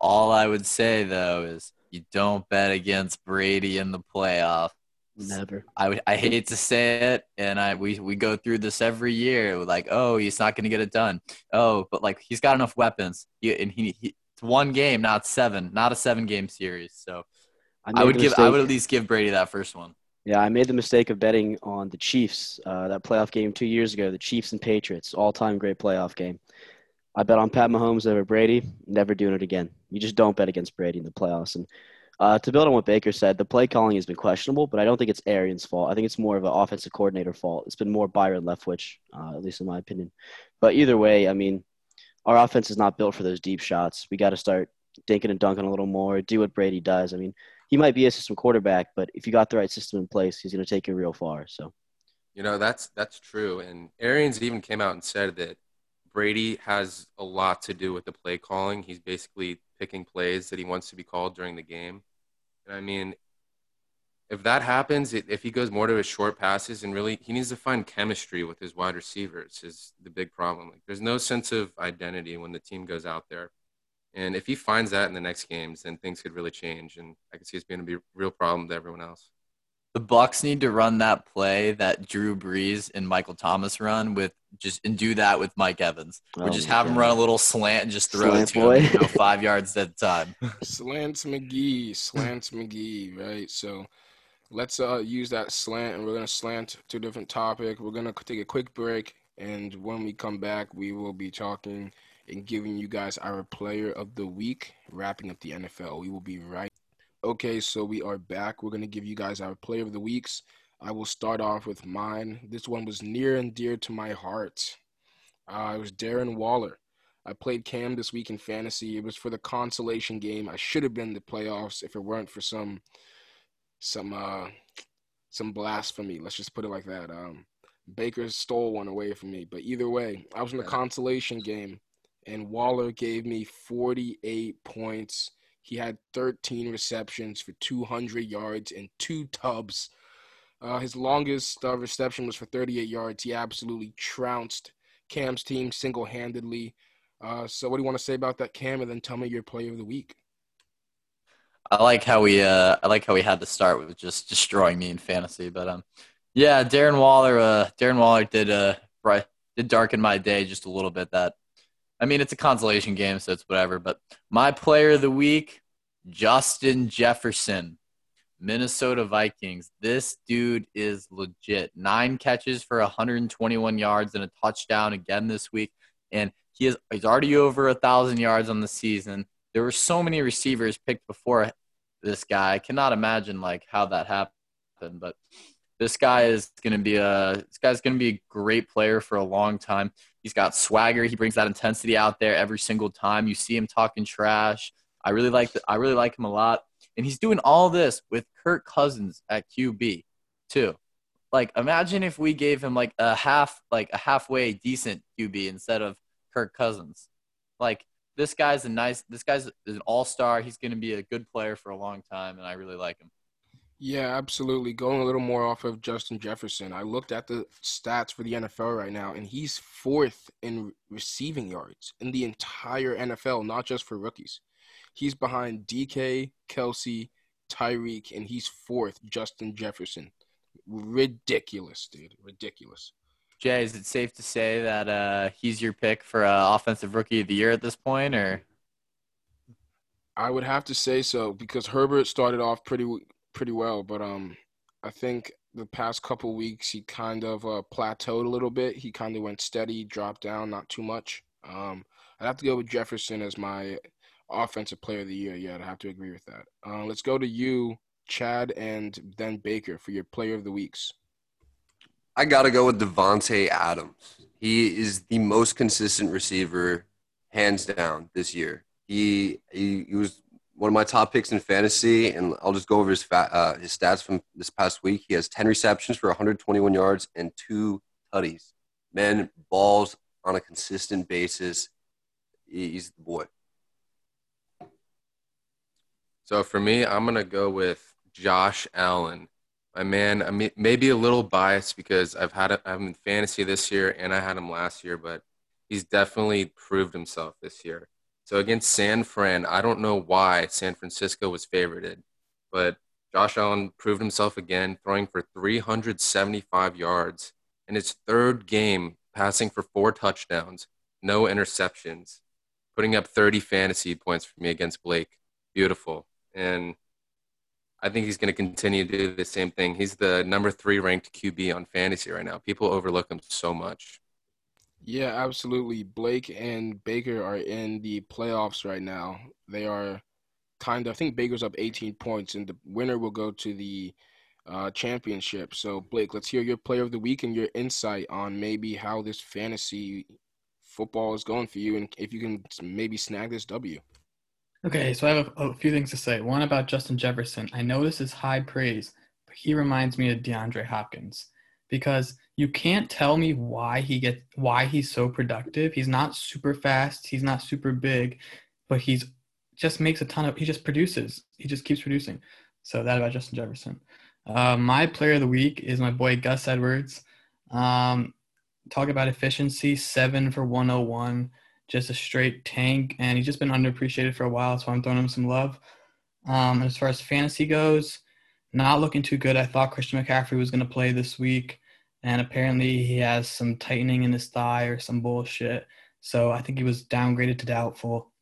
All I would say, though, is you don't bet against Brady in the playoffs. Never. I I hate to say it, and I we, we go through this every year. We're like, oh, he's not going to get it done. Oh, but, like, he's got enough weapons. He, and he, he it's one game, not seven, not a seven-game series. So I, I would give I would at least give Brady that first one. Yeah, I made the mistake of betting on the Chiefs, uh, that playoff game two years ago, the Chiefs and Patriots, all-time great playoff game. I bet on Pat Mahomes over Brady, never doing it again. You just don't bet against Brady in the playoffs. And Uh, to build on what Baker said, the play calling has been questionable, but I don't think it's Arians' fault. I think it's more of an offensive coordinator fault. It's been more Byron Leftwich, uh, at least in my opinion. But either way, I mean, our offense is not built for those deep shots. We got to start dinking and dunking a little more, do what Brady does. I mean, he might be a system quarterback, but if you got the right system in place, he's going to take you real far. So, you know, that's that's true. And Arians even came out and said that Brady has a lot to do with the play calling. He's basically picking plays that he wants to be called during the game. And I mean, if that happens, it, if he goes more to his short passes, and really he needs to find chemistry with his wide receivers is the big problem. Like, there's no sense of identity when the team goes out there. And if he finds that in the next games, then things could really change. And I can see it's going to be a real problem to everyone else. The Bucks need to run that play that Drew Brees and Michael Thomas run with just and do that with Mike Evans. Or oh just have God. him run a little slant and just throw slant it to boy. him, you know, five yards at a time. Slants McGee, slants McGee, right? So let's uh, use that slant, and we're going to slant to a different topic. We're going to take a quick break, and when we come back, we will be talking and giving you guys our player of the week, wrapping up the N F L. We will be right Okay, so we are back. We're going to give you guys our player of the weeks. I will start off with mine. This one was near and dear to my heart. Uh, it was Darren Waller. I played Cam this week in fantasy. It was for the consolation game. I should have been in the playoffs if it weren't for some some, uh, some blasphemy. Let's just put it like that. Um, Baker stole one away from me. But either way, I was in the consolation game, and Waller gave me forty-eight points. He had thirteen receptions for two hundred yards and two tubs. Uh, his longest uh, reception was for thirty-eight yards. He absolutely trounced Cam's team single-handedly. Uh, so what do you want to say about that, Cam? And then tell me your player of the week. I like how we uh, I like how we had to start with just destroying me in fantasy. But um, yeah, Darren Waller. Uh, Darren Waller did uh bright, did darken my day just a little bit. That. I mean, it's a consolation game, so it's whatever. But my player of the week, Justin Jefferson. Minnesota Vikings. This dude is legit. Nine catches for one hundred twenty-one yards and a touchdown again this week. And he is, he's already over one thousand yards on the season. There were so many receivers picked before this guy. I cannot imagine, like, how that happened. But this guy is going to be a this guy's going to be a great player for a long time. He's got swagger. He brings that intensity out there every single time. You see him talking trash. I really like the, I really like him a lot. And he's doing all this with Kirk Cousins at Q B too. Like, imagine if we gave him like a half, like a halfway decent Q B instead of Kirk Cousins. Like, this guy's a nice, this guy's an all-star. He's going to be a good player for a long time, and I really like him. Yeah, absolutely. Going a little more off of Justin Jefferson, I looked at the stats for the N F L right now, and he's fourth in receiving yards in the entire N F L, not just for rookies. He's behind D K, Kelsey, Tyreek, and he's fourth, Justin Jefferson. Ridiculous, dude. Ridiculous. Jay, is it safe to say that uh, he's your pick for uh, Offensive Rookie of the Year at this point, or? I would have to say so, because Herbert started off pretty pretty well, but um, I think the past couple weeks he kind of uh, plateaued a little bit. He kind of went steady, dropped down, not too much. Um, I'd have to go with Jefferson as my – Offensive Player of the Year. Yeah, I'd have to agree with that. Uh, let's go to you, Chad, and then Baker for your Player of the Weeks. I got to go with Devontae Adams. He is the most consistent receiver, hands down, this year. He he, he was one of my top picks in fantasy, and I'll just go over his, fa- uh, his stats from this past week. He has ten receptions for one hundred twenty-one yards and two tutties. Man, balls on a consistent basis. He's the boy. So for me, I'm going to go with Josh Allen. My man, I may be a little biased because I've had him in fantasy this year and I had him last year, but he's definitely proved himself this year. So against San Fran, I don't know why San Francisco was favorited, but Josh Allen proved himself again, throwing for three hundred seventy-five yards in his third game, passing for four touchdowns, no interceptions, putting up thirty fantasy points for me against Blake. Beautiful. And I think he's going to continue to do the same thing. He's the number three ranked Q B on fantasy right now. People overlook him so much. Yeah, absolutely. Blake and Baker are in the playoffs right now. They are kind of, I think Baker's up eighteen points, and the winner will go to the uh, championship. So, Blake, let's hear your Player of the Week and your insight on maybe how this fantasy football is going for you and if you can maybe snag this W. Okay, so I have a, a few things to say. One about Justin Jefferson. I know this is high praise, but he reminds me of DeAndre Hopkins because you can't tell me why he gets why he's so productive. He's not super fast. He's not super big, but he's just makes a ton of – he just produces. He just keeps producing. So that about Justin Jefferson. Uh, my Player of the Week is my boy Gus Edwards. Um, talk about efficiency, seven for one oh one. Just a straight tank, and he's just been underappreciated for a while, so I'm throwing him some love. Um, as far as fantasy goes, not looking too good. I thought Christian McCaffrey was going to play this week, and apparently he has some tightening in his thigh or some bullshit, so I think he was downgraded to doubtful,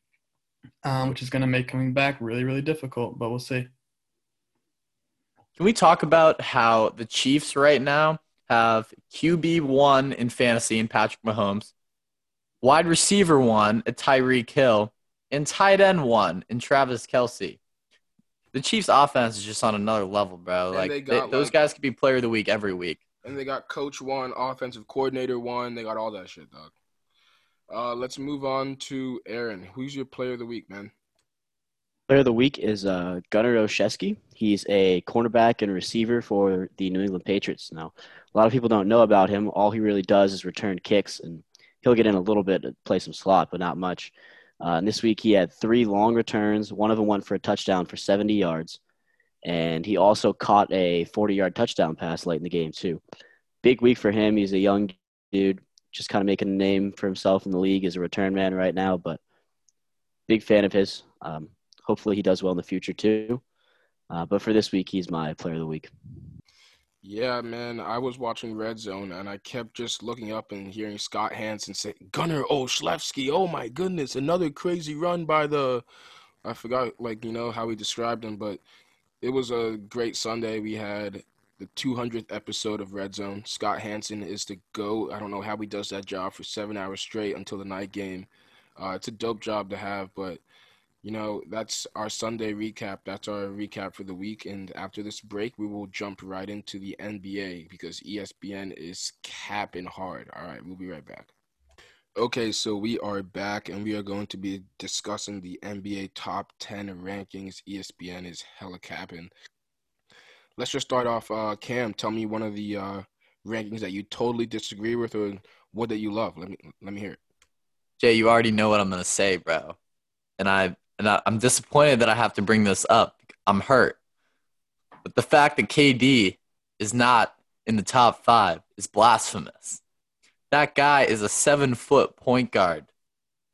um, which is going to make coming back really, really difficult, but we'll see. Can we talk about how the Chiefs right now have Q B one in fantasy in Patrick Mahomes, wide receiver one at Tyreek Hill, and tight end one in Travis Kelce. The Chiefs' offense is just on another level, bro. Like, they they, those like, guys could be Player of the Week every week. And they got coach one, offensive coordinator one. They got all that shit, dog. Uh, let's move on to Aaron. Who's your Player of the Week, man? Player of the Week is uh, Gunnar Olszewski. He's a cornerback and receiver for the New England Patriots. Now, a lot of people don't know about him. All he really does is return kicks, and he'll get in a little bit to play some slot, but not much. Uh, and this week he had three long returns. One of them went for a touchdown for seventy yards. And he also caught a forty-yard touchdown pass late in the game, too. Big week for him. He's a young dude, just kind of making a name for himself in the league as a return man right now, but big fan of his. Um, hopefully he does well in the future, too. Uh, but for this week, he's my Player of the Week. Yeah, man, I was watching Red Zone, and I kept just looking up and hearing Scott Hansen say, Gunnar Olszewski, oh my goodness, another crazy run by the – I forgot, like, you know, how he described him, but it was a great Sunday. We had the two hundredth episode of Red Zone. Scott Hansen is the GOAT. I don't know how he does that job for seven hours straight until the night game. Uh, it's a dope job to have, but, you know, that's our Sunday recap. That's our recap for the week. And after this break, we will jump right into the N B A because E S P N is capping hard. All right, we'll be right back. Okay, so we are back, and we are going to be discussing the N B A top ten rankings. E S P N is hella capping. Let's just start off. Uh, Cam, tell me one of the uh, rankings that you totally disagree with, or what that you love. Let me let me hear it. Jay, you already know what I'm gonna say, bro, and I and I, I'm disappointed that I have to bring this up. I'm hurt, but the fact that K D is not in the top five is blasphemous. That guy is a seven-foot point guard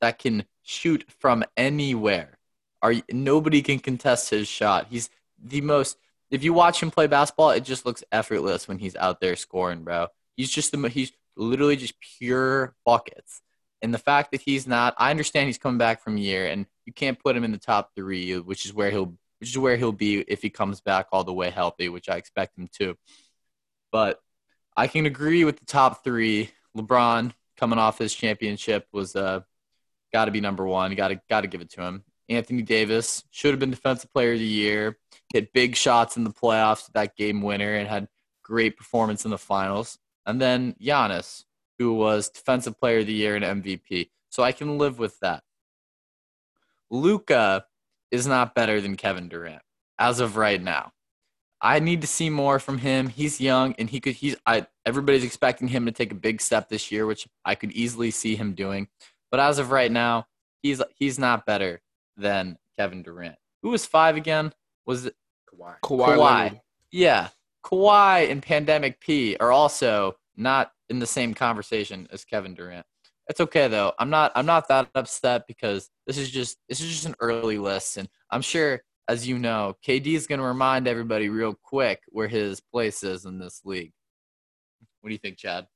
that can shoot from anywhere. Are nobody can contest his shot. He's the most. If you watch him play basketball, it just looks effortless when he's out there scoring, bro. He's just the. He's literally just pure buckets. And the fact that he's not, I understand he's coming back from a year, and you can't put him in the top three, which is where he'll, which is where he'll be if he comes back all the way healthy, which I expect him to. But I can agree with the top three. LeBron coming off his championship was uh, got to be number one. Got to got to give it to him. Anthony Davis should have been Defensive Player of the Year. Hit big shots in the playoffs, that game winner, and had great performance in the finals. And then Giannis, who was Defensive Player of the Year and M V P. So I can live with that. Luka is not better than Kevin Durant as of right now. I need to see more from him. He's young, and he could. He's. I. Everybody's expecting him to take a big step this year, which I could easily see him doing. But as of right now, he's he's not better than Kevin Durant. Who was five again? Was it Kawhi? Kawhi. Kawhi. Yeah, Kawhi and Pandemic P are also not in the same conversation as Kevin Durant. It's okay though. I'm not. I'm not that upset because this is just. This is just an early list, and I'm sure. As you know, K D is going to remind everybody real quick where his place is in this league. What do you think, Chad?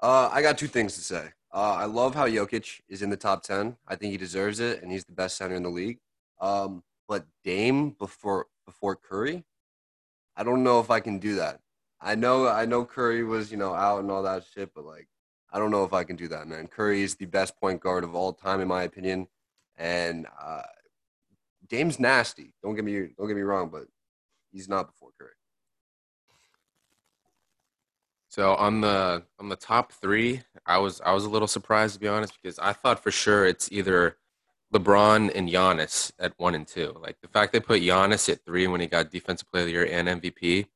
Uh, I got two things to say. Uh, I love how Jokic is in the top ten. I think he deserves it, and he's the best center in the league. Um, but Dame before before Curry, I don't know if I can do that. I know I know Curry was, you know, out and all that shit, but, like, I don't know if I can do that, man. Curry is the best point guard of all time, in my opinion, and uh, – Dame's nasty. Don't get me don't get me wrong, but he's not before Curry. So on the on the top three, I was I was a little surprised, to be honest, because I thought for sure it's either LeBron and Giannis at one and two. Like the fact they put Giannis at three when he got Defensive Player of the Year and M V P,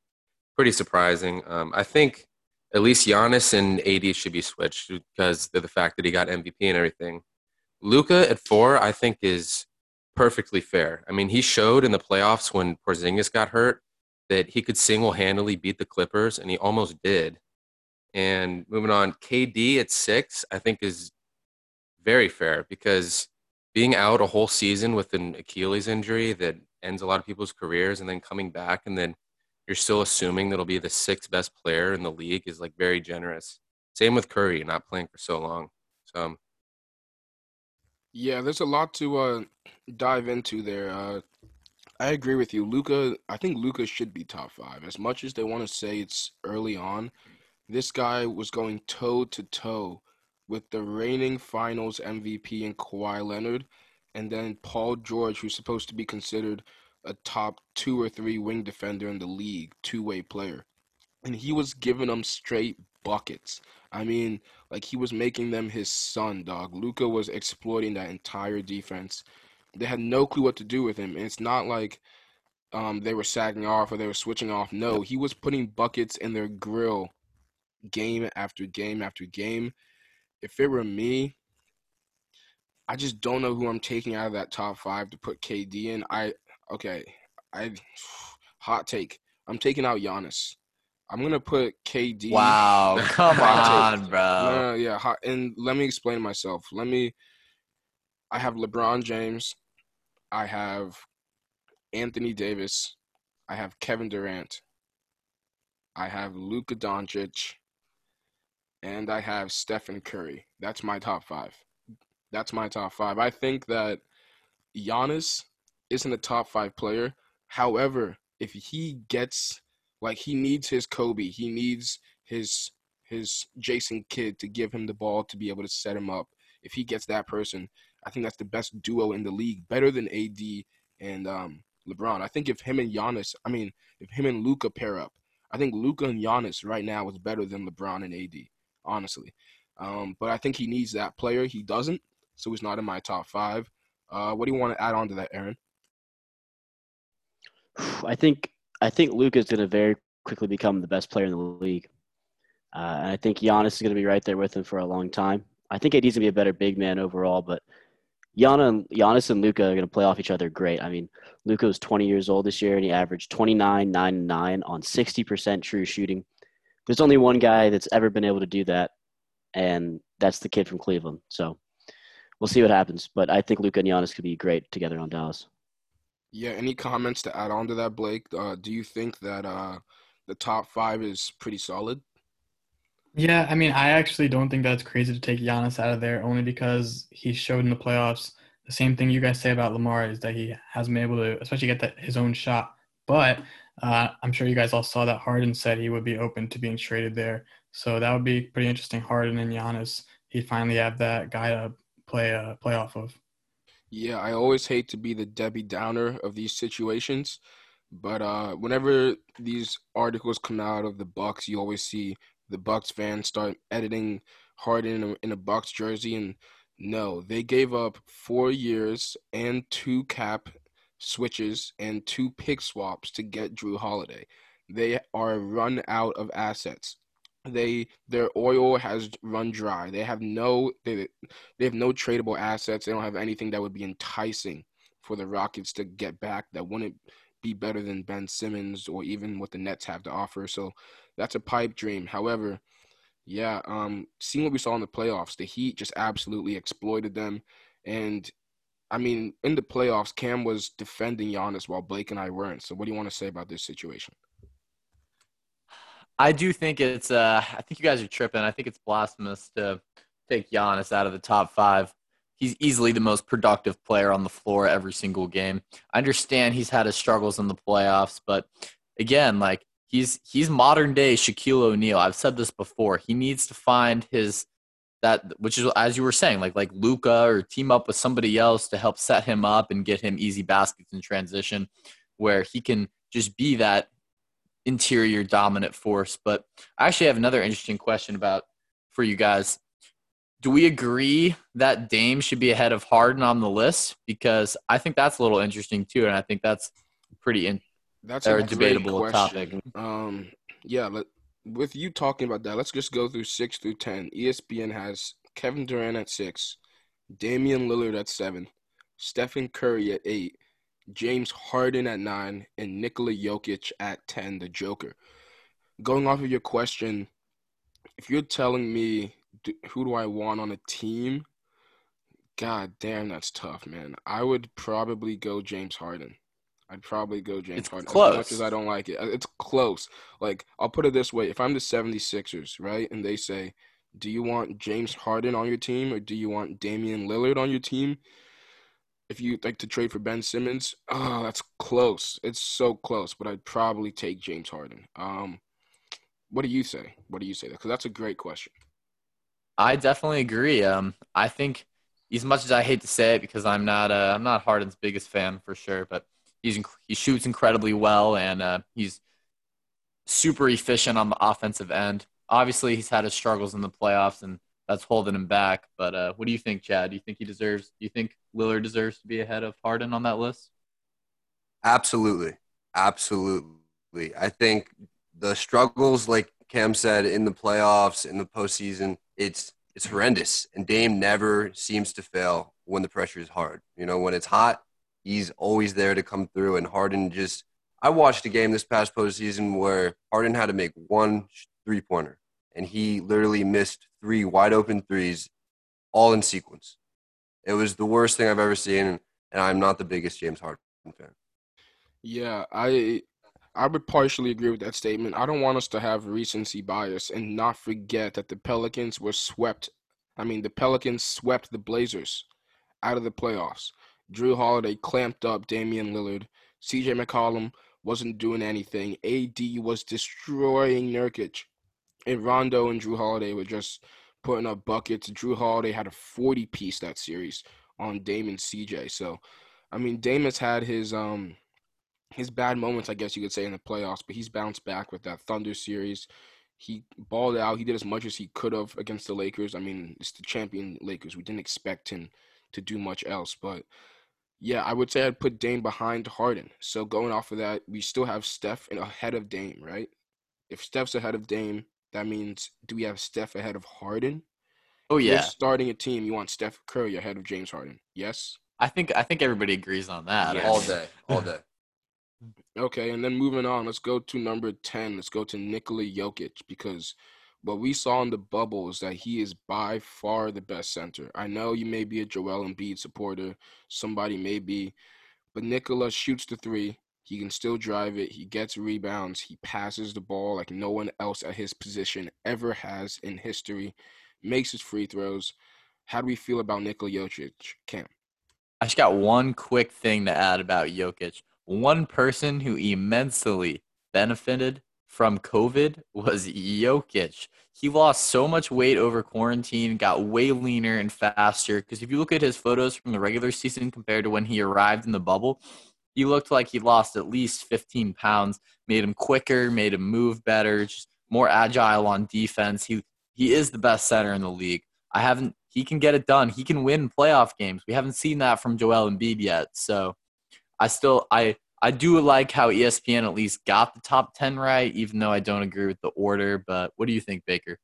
pretty surprising. Um, I think at least Giannis and A D should be switched because of the fact that he got M V P and everything. Luka at four, I think is perfectly fair. I mean, he showed in the playoffs when Porzingis got hurt that he could single-handedly beat the Clippers, and he almost did. And moving on, K D at six, I think is very fair because being out a whole season with an Achilles injury that ends a lot of people's careers and then coming back and then you're still assuming that'll be the sixth best player in the league is, like, very generous. Same with Curry, not playing for so long. So yeah, there's a lot to uh, dive into there. Uh, I agree with you. Luka, I think Luka should be top five. As much as they want to say it's early on, this guy was going toe-to-toe with the reigning finals M V P and Kawhi Leonard, and then Paul George, who's supposed to be considered a top two or three wing defender in the league, two-way player. And he was giving them straight buckets. I mean, like, he was making them his son, dog. Luka was exploiting that entire defense. They had no clue what to do with him. And it's not like um, they were sagging off or they were switching off. No, he was putting buckets in their grill game after game after game. If it were me, I just don't know who I'm taking out of that top five to put K D in. I okay, I hot take. I'm taking out Giannis. I'm going to put K D. Wow, come on, bro. Uh, yeah, hot, and let me explain myself. Let me – I have LeBron James. I have Anthony Davis. I have Kevin Durant. I have Luka Doncic. And I have Stephen Curry. That's my top five. That's my top five. I think that Giannis isn't a top five player. However, if he gets like he needs his Kobe, he needs his his Jason Kidd to give him the ball to be able to set him up. If he gets that person, I think that's the best duo in the league, better than A D and um, LeBron. I think if him and Giannis, I mean, if him and Luka pair up, I think Luka and Giannis right now is better than LeBron and A D, honestly. Um, but I think he needs that player. He doesn't, so he's not in my top five. Uh, what do you want to add on to that, Aaron? I think I think Luka's going to very quickly become the best player in the league. Uh, and I think Giannis is going to be right there with him for a long time. I think A D's going to be a better big man overall, but Giannis and Luka are going to play off each other great. I mean, Luka was twenty years old this year, and he averaged twenty-nine, nine, nine on sixty percent true shooting. There's only one guy that's ever been able to do that, and that's the kid from Cleveland. So we'll see what happens. But I think Luka and Giannis could be great together on Dallas. Yeah, any comments to add on to that, Blake? Uh, do you think that uh, the top five is pretty solid? Yeah, I mean, I actually don't think that's crazy to take Giannis out of there, only because he showed in the playoffs. The same thing you guys say about Lamar is that he hasn't been able to, especially get that, his own shot. But uh, I'm sure you guys all saw that Harden said he would be open to being traded there. So that would be pretty interesting. Harden and Giannis, he finally have that guy to play uh, play off of. Yeah, I always hate to be the Debbie Downer of these situations, but uh, whenever these articles come out of the Bucks, you always see the Bucks fans start editing Harden in a, in a Bucks jersey, and no, they gave up four years and two cap switches and two pick swaps to get Drew Holiday. They are run out of assets. They their oil has run dry. They have no they, they have no tradable assets. They don't have anything that would be enticing for the Rockets to get back that wouldn't be better than Ben Simmons or even what the Nets have to offer. So that's a pipe dream. However, yeah, um, seeing what we saw in the playoffs, the Heat just absolutely exploited them. And, I mean, in the playoffs, Cam was defending Giannis while Blake and I weren't. So what do you want to say about this situation? I do think it's uh, – I think you guys are tripping. I think it's blasphemous to take Giannis out of the top five. He's easily the most productive player on the floor every single game. I understand he's had his struggles in the playoffs, but, again, like, he's he's modern-day Shaquille O'Neal. I've said this before. He needs to find his – that which is, as you were saying, like, like Luka or team up with somebody else to help set him up and get him easy baskets in transition where he can just be that – interior dominant force. But I actually have another interesting question about for you guys. Do we agree that Dame should be ahead of Harden on the list? Because I think that's a little interesting too, and I think that's pretty in, that's a debatable topic. Um, yeah, let, with you talking about that, let's just go through six through ten. E S P N has Kevin Durant at six, Damian Lillard at seven, Stephen Curry at eight, James Harden at nine, and Nikola Jokic at ten, the Joker. Going off of your question, if you're telling me do, who do I want on a team, god damn, that's tough, man. I would probably go James Harden. I'd probably go James it's Harden. Close. As much as I don't like it. It's close. Like, I'll put it this way. If I'm the seventy-sixers, right, and they say, do you want James Harden on your team or do you want Damian Lillard on your team? If you like to trade for Ben Simmons, oh, that's close. It's so close, but I'd probably take James Harden. Um, what do you say? What do you say? Because that's a great question. I definitely agree. Um, I think, as much as I hate to say it, because I'm not, uh, I'm not Harden's biggest fan for sure, but he's he shoots incredibly well and uh, he's super efficient on the offensive end. Obviously, he's had his struggles in the playoffs and that's holding him back. But uh, what do you think, Chad? Do you think he deserves – do you think Lillard deserves to be ahead of Harden on that list? Absolutely. Absolutely. I think the struggles, like Cam said, in the playoffs, in the postseason, it's it's horrendous. And Dame never seems to fail when the pressure is hard. You know, when it's hot, he's always there to come through. And Harden just – I watched a game this past postseason where Harden had to make one three-pointer. And he literally missed three wide-open threes all in sequence. It was the worst thing I've ever seen, and I'm not the biggest James Harden fan. Yeah, I I would partially agree with that statement. I don't want us to have recency bias and not forget that the Pelicans were swept. I mean, the Pelicans swept the Blazers out of the playoffs. Drew Holiday clamped up Damian Lillard. C J McCollum wasn't doing anything. A D was destroying Nurkic. And Rondo and Jrue Holiday were just putting up buckets. Jrue Holiday had a forty-piece that series on Dame and C J. So, I mean, Dame has had his um his bad moments, I guess you could say, in the playoffs, but he's bounced back with that Thunder series. He balled out. He did as much as he could have against the Lakers. I mean, it's the champion Lakers. We didn't expect him to do much else. But, yeah, I would say I'd put Dame behind Harden. So going off of that, we still have Steph and ahead of Dame, right? If Steph's ahead of Dame, that means do we have Steph ahead of Harden? Oh, yeah. If you're starting a team, you want Steph Curry ahead of James Harden. Yes? I think I think everybody agrees on that. Yes. All day. All day. Okay, and then moving on, let's go to number ten. Let's go to Nikola Jokic, because what we saw in the bubble is that he is by far the best center. I know you may be a Joel Embiid supporter, somebody may be, but Nikola shoots the three. He can still drive it. He gets rebounds. He passes the ball like no one else at his position ever has in history, makes his free throws. How do we feel about Nikola Jokic, Cam? I just got one quick thing to add about Jokic. One person who immensely benefited from COVID was Jokic. He lost so much weight over quarantine, got way leaner and faster. Because if you look at his photos from the regular season compared to when he arrived in the bubble, he looked like he lost at least fifteen pounds, made him quicker, made him move better, just more agile on defense. He he is the best center in the league. I haven't he can get it done. He can win playoff games. We haven't seen that from Joel Embiid yet, so I still I, I do like how E S P N at least got the top ten right, even though I don't agree with the order. But what do you think, Baker?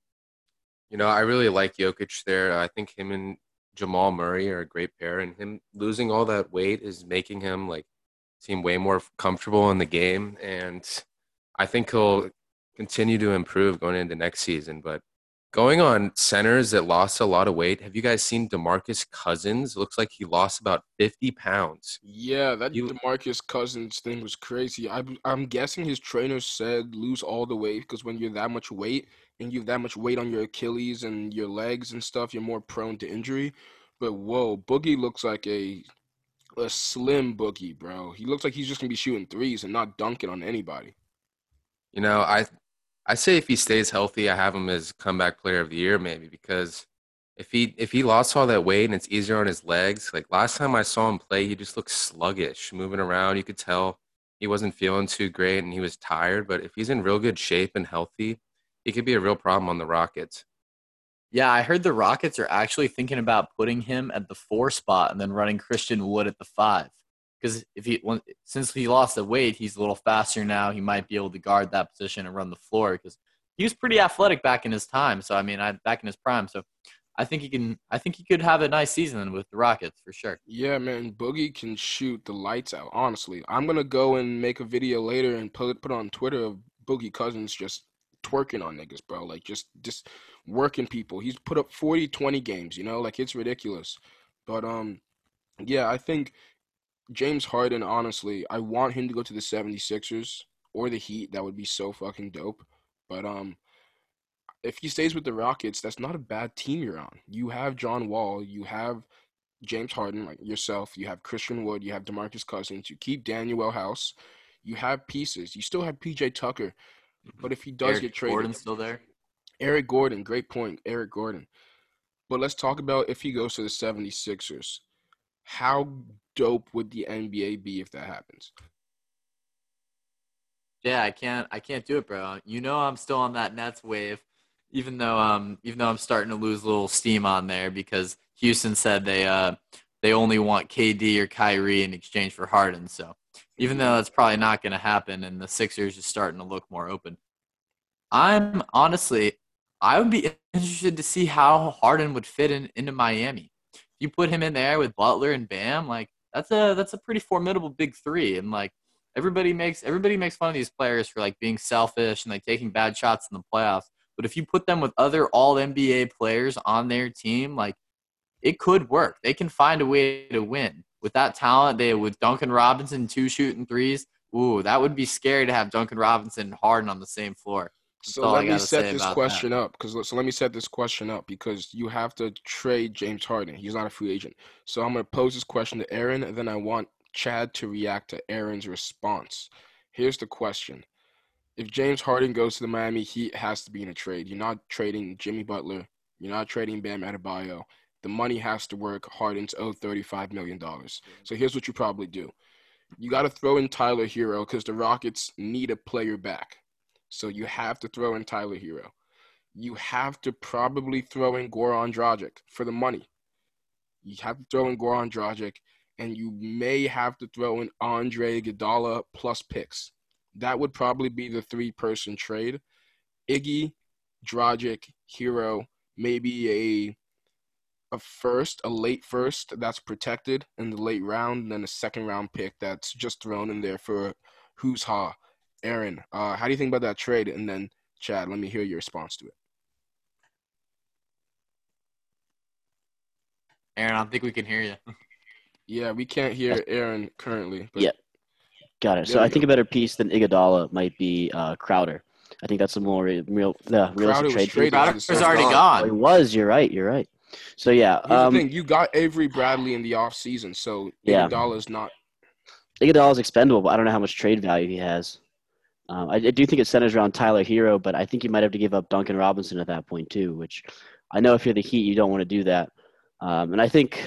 You know, I really like Jokic there. I think him and Jamal Murray are a great pair, and him losing all that weight is making him like seem way more comfortable in the game. And I think he'll continue to improve going into next season. But going on centers that lost a lot of weight, have you guys seen DeMarcus Cousins? Looks like he lost about fifty pounds. Yeah, that you, DeMarcus Cousins thing was crazy. I, I'm guessing his trainer said lose all the weight, because when you're that much weight and you have that much weight on your Achilles and your legs and stuff, you're more prone to injury. But, whoa, Boogie looks like a, a slim Boogie, bro. He looks like he's just going to be shooting threes and not dunking on anybody. You know, I – I say if he stays healthy, I have him as comeback player of the year maybe, because if he if he lost all that weight and it's easier on his legs, like last time I saw him play, he just looked sluggish, moving around. You could tell he wasn't feeling too great and he was tired. But if he's in real good shape and healthy, he could be a real problem on the Rockets. Yeah, I heard the Rockets are actually thinking about putting him at the four spot and then running Christian Wood at the five. Because if he since he lost the weight, he's a little faster now. He might be able to guard that position and run the floor, because he was pretty athletic back in his time. So I mean, I back in his prime. So I think he can. I think he could have a nice season with the Rockets for sure. Yeah, man, Boogie can shoot the lights out. Honestly, I'm gonna go and make a video later and put put on Twitter of Boogie Cousins just twerking on niggas, bro. Like just just working people. He's put up forty, twenty games. You know, like it's ridiculous. But um, yeah, I think James Harden, honestly, I want him to go to the seventy-sixers or the Heat. That would be so fucking dope. But um, if he stays with the Rockets, that's not a bad team you're on. You have John Wall. You have James Harden, like yourself. You have Christian Wood. You have DeMarcus Cousins. You keep Danielle House. You have pieces. You still have P J Tucker. But if he does Eric get traded. Gordon's still there. Eric Gordon. Great point. Eric Gordon. But let's talk about if he goes to the seventy-sixers. How dope would the N B A be if that happens? Yeah, I can't I can't do it, bro. You know I'm still on that Nets wave, even though um even though I'm starting to lose a little steam on there, because Houston said they uh they only want K D or Kyrie in exchange for Harden. So even though that's probably not gonna happen, and the Sixers is starting to look more open. I'm honestly I would be interested to see how Harden would fit in into Miami. You put him in there with Butler and Bam, like that's a that's a pretty formidable big three. And like everybody makes everybody makes fun of these players for like being selfish and like taking bad shots in the playoffs. But if you put them with other all N B A players on their team, like it could work. They can find a way to win with that talent. They with Duncan Robinson two shooting threes. Ooh, that would be scary to have Duncan Robinson and Harden on the same floor. So let me set this question up because so let me set this question up because you have to trade James Harden. He's not a free agent. So I'm going to pose this question to Aaron, and then I want Chad to react to Aaron's response. Here's the question. If James Harden goes to the Miami Heat, it has to be in a trade. You're not trading Jimmy Butler. You're not trading Bam Adebayo. The money has to work. Harden's owed thirty-five million dollars. So here's what you probably do. You got to throw in Tyler Herro because the Rockets need a player back. So you have to throw in Tyler Herro. You have to probably throw in Goran Dragic for the money. You have to throw in Goran Dragic, and you may have to throw in Andre Iguodala plus picks. That would probably be the three-person trade. Iggy, Dragic, Herro, maybe a a first, a late first that's protected in the late round, and then a second-round pick that's just thrown in there for who's ha. Aaron, uh, how do you think about that trade? And then, Chad, let me hear your response to it. Aaron, I don't think we can hear you. Yeah, we can't hear Aaron currently. But yeah, got it. So I go. think a better piece than Iguodala might be uh, Crowder. I think that's a more real uh, realistic trade. Traded, Crowder's already gone. gone. Oh, he was. You're right. You're right. So, yeah. Um, the thing. You got Avery Bradley in the offseason, so yeah. Iguodala's not – Iguodala's expendable, but I don't know how much trade value he has. Um, I, I do think it centers around Tyler Herro, but I think you might have to give up Duncan Robinson at that point too, which I know if you're the Heat, you don't want to do that. Um, and I think,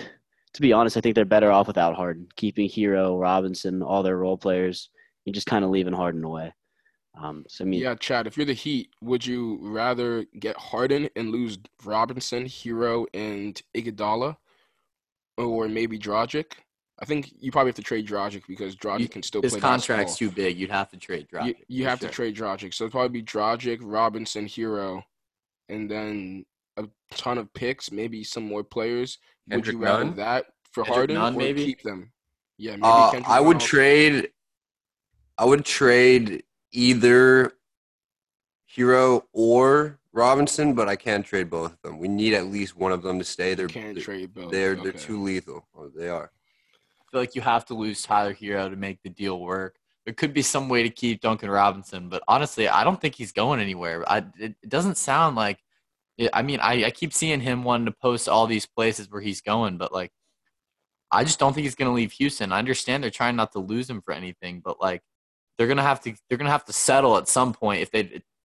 to be honest, I think they're better off without Harden, keeping Herro, Robinson, all their role players, and just kind of leaving Harden away. Um, so I mean, yeah, Chad, if you're the Heat, would you rather get Harden and lose Robinson, Herro, and Iguodala, or maybe Dragic? I think you probably have to trade Dragic because Dragic you, can still play basketball. His contract's too big. You'd have to trade Dragic. You, you have sure. to trade Dragic. So it'd probably be Dragic, Robinson, Herro, and then a ton of picks, maybe some more players. Would Kendrick you rather Nunn? that for Kendrick Harden Nunn, or maybe? keep them? Yeah, maybe uh, Kendrick I would Nunn. trade I would trade either Herro or Robinson, but I can't trade both of them. We need at least one of them to stay. They're, can't they're, trade both. They're, okay. they're too lethal. Oh, they are. I feel like you have to lose Tyler Herro to make the deal work. There could be some way to keep Duncan Robinson, but honestly, I don't think he's going anywhere. I, it, it doesn't sound like – I mean, I, I keep seeing him wanting to post all these places where he's going, but, like, I just don't think he's going to leave Houston. I understand they're trying not to lose him for anything, but, like, they're going to have to they're going to have to settle at some point if they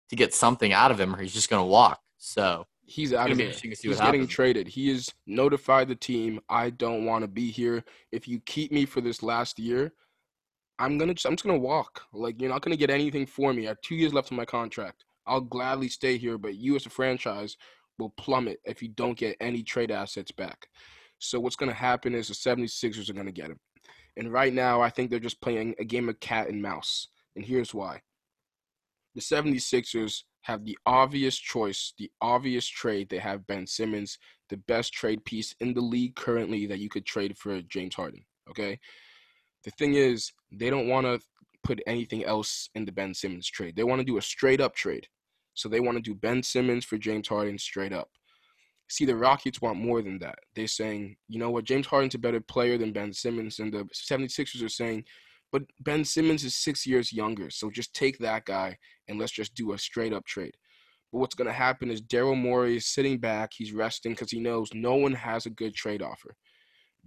to get something out of him, or he's just going to walk. So he's out of it. He's getting happens. traded. He has notified the team, I don't want to be here. If you keep me for this last year, I'm gonna I'm just gonna walk. Like, you're not gonna get anything for me. I have two years left on my contract. I'll gladly stay here, but you as a franchise will plummet if you don't get any trade assets back. So what's gonna happen is the seventy-sixers are gonna get him. And right now I think they're just playing a game of cat and mouse. And here's why. The seventy-sixers have the obvious choice, the obvious trade. They have Ben Simmons, the best trade piece in the league currently that you could trade for James Harden, okay? The thing is, they don't want to put anything else in the Ben Simmons trade. They want to do a straight-up trade. So they want to do Ben Simmons for James Harden straight up. See, the Rockets want more than that. They're saying, you know what, James Harden's a better player than Ben Simmons, and the seventy-sixers are saying, but Ben Simmons is six years younger, so just take that guy and let's just do a straight-up trade. But what's going to happen is Daryl Morey is sitting back. He's resting because he knows no one has a good trade offer.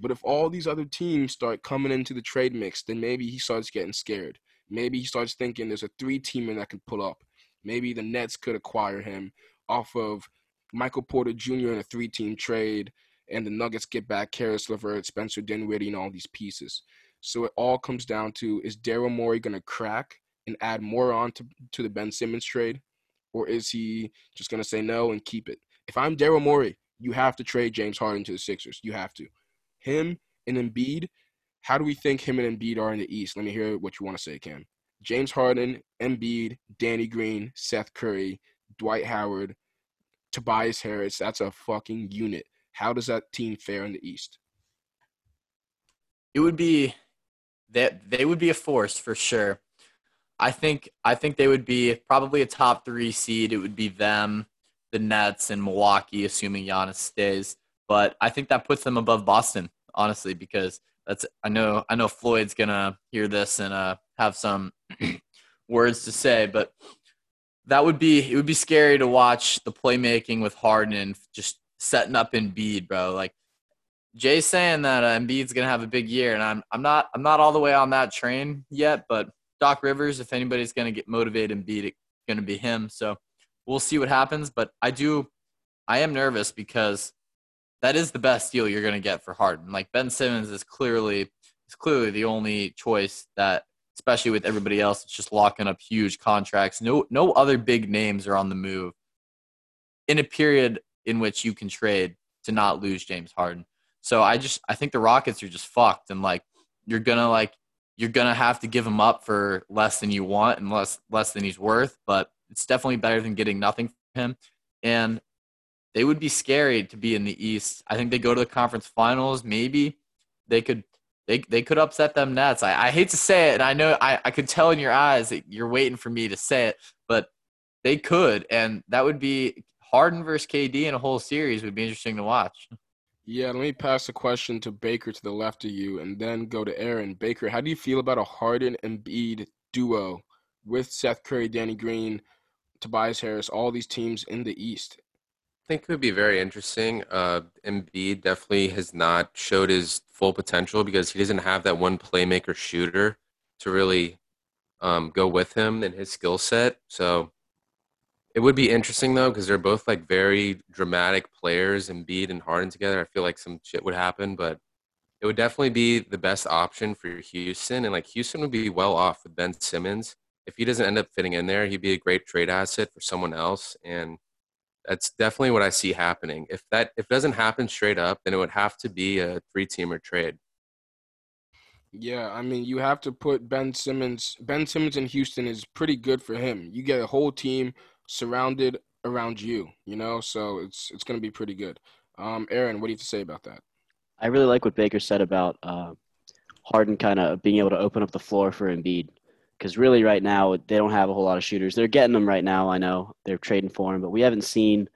But if all these other teams start coming into the trade mix, then maybe he starts getting scared. Maybe he starts thinking there's a three-teamer that can pull up. Maybe the Nets could acquire him off of Michael Porter Junior in a three-team trade, and the Nuggets get back Karis LeVert, Spencer Dinwiddie, and all these pieces. So it all comes down to, is Daryl Morey going to crack and add more on to, to the Ben Simmons trade, or is he just going to say no and keep it? If I'm Daryl Morey, you have to trade James Harden to the Sixers. You have to. Him and Embiid, how do we think him and Embiid are in the East? Let me hear what you want to say, Cam. James Harden, Embiid, Danny Green, Seth Curry, Dwight Howard, Tobias Harris. That's a fucking unit. How does that team fare in the East? It would be... That they, they would be a force for sure. I think I think they would be probably a top three seed. It would be them, the Nets, and Milwaukee, assuming Giannis stays. But I think that puts them above Boston, honestly, because that's I know I know Floyd's gonna hear this and uh, have some words to say. But that would be it would be scary to watch the playmaking with Harden and just setting up Embiid, bro. Like, Jay's saying that uh, Embiid's gonna have a big year, and I'm I'm not I'm not all the way on that train yet, but Doc Rivers, if anybody's going to get motivated and beat, it's going to be him. So we'll see what happens. But I do, I am nervous because that is the best deal you're going to get for Harden. Like Ben Simmons is clearly, is clearly the only choice that, especially with everybody else, it's just locking up huge contracts. No, no other big names are on the move in a period in which you can trade to not lose James Harden. So I just, I think the Rockets are just fucked. And like, you're going to like, you're going to have to give him up for less than you want and less, less than he's worth, but it's definitely better than getting nothing from him. And they would be scary to be in the East. I think they go to the conference finals. Maybe they could, they, they could upset them Nets. I, I hate to say it. And I know I, I could tell in your eyes that you're waiting for me to say it, but they could. And that would be Harden versus K D in a whole series would be interesting to watch. Yeah, let me pass the question to Baker to the left of you and then go to Aaron. Baker, how do you feel about a Harden and Embiid duo with Seth Curry, Danny Green, Tobias Harris, all these teams in the East? I think it would be very interesting. Uh, Embiid definitely has not showed his full potential because he doesn't have that one playmaker shooter to really um, go with him and his skill set. So it would be interesting, though, because they're both, like, very dramatic players, Embiid and Harden together. I feel like some shit would happen, but it would definitely be the best option for Houston. And, like, Houston would be well off with Ben Simmons. If he doesn't end up fitting in there, he'd be a great trade asset for someone else. And that's definitely what I see happening. If that if it doesn't happen straight up, then it would have to be a three-teamer trade. Yeah, I mean, you have to put Ben Simmons. Ben Simmons in Houston is pretty good for him. You get a whole team surrounded around you, you know, so it's it's going to be pretty good. Um, Aaron, what do you have to say about that? I really like what Baker said about uh, Harden kind of being able to open up the floor for Embiid, because really right now they don't have a whole lot of shooters. They're getting them right now, I know. They're trading for him, but we haven't seen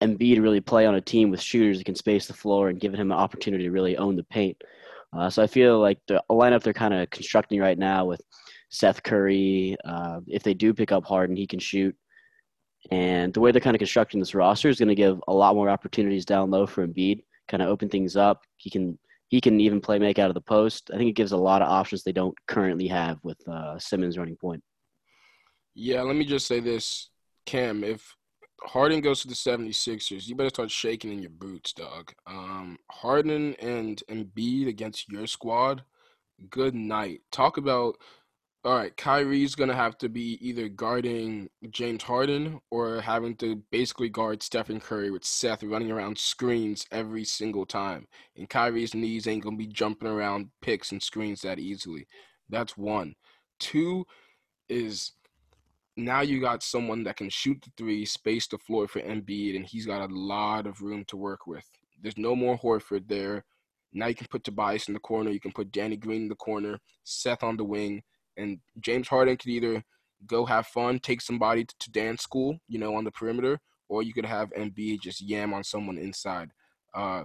Embiid really play on a team with shooters that can space the floor and giving him an opportunity to really own the paint. Uh, so I feel like the lineup they're kind of constructing right now with Seth Curry, uh, if they do pick up Harden, he can shoot. And the way they're kind of constructing this roster is going to give a lot more opportunities down low for Embiid, kind of open things up. He can he can even play make out of the post. I think it gives a lot of options they don't currently have with uh, Simmons running point. Yeah, let me just say this, Cam. If Harden goes to the seventy-sixers, you better start shaking in your boots, dog. Um, Harden and Embiid against your squad, good night. Talk about – all right, Kyrie's going to have to be either guarding James Harden or having to basically guard Stephen Curry with Seth running around screens every single time. And Kyrie's knees ain't going to be jumping around picks and screens that easily. That's one. Two is now you got someone that can shoot the three, space the floor for Embiid, and he's got a lot of room to work with. There's no more Horford there. Now you can put Tobias in the corner. You can put Danny Green in the corner, Seth on the wing. And James Harden could either go have fun, take somebody to dance school, you know, on the perimeter, or you could have Embiid just yam on someone inside. Uh,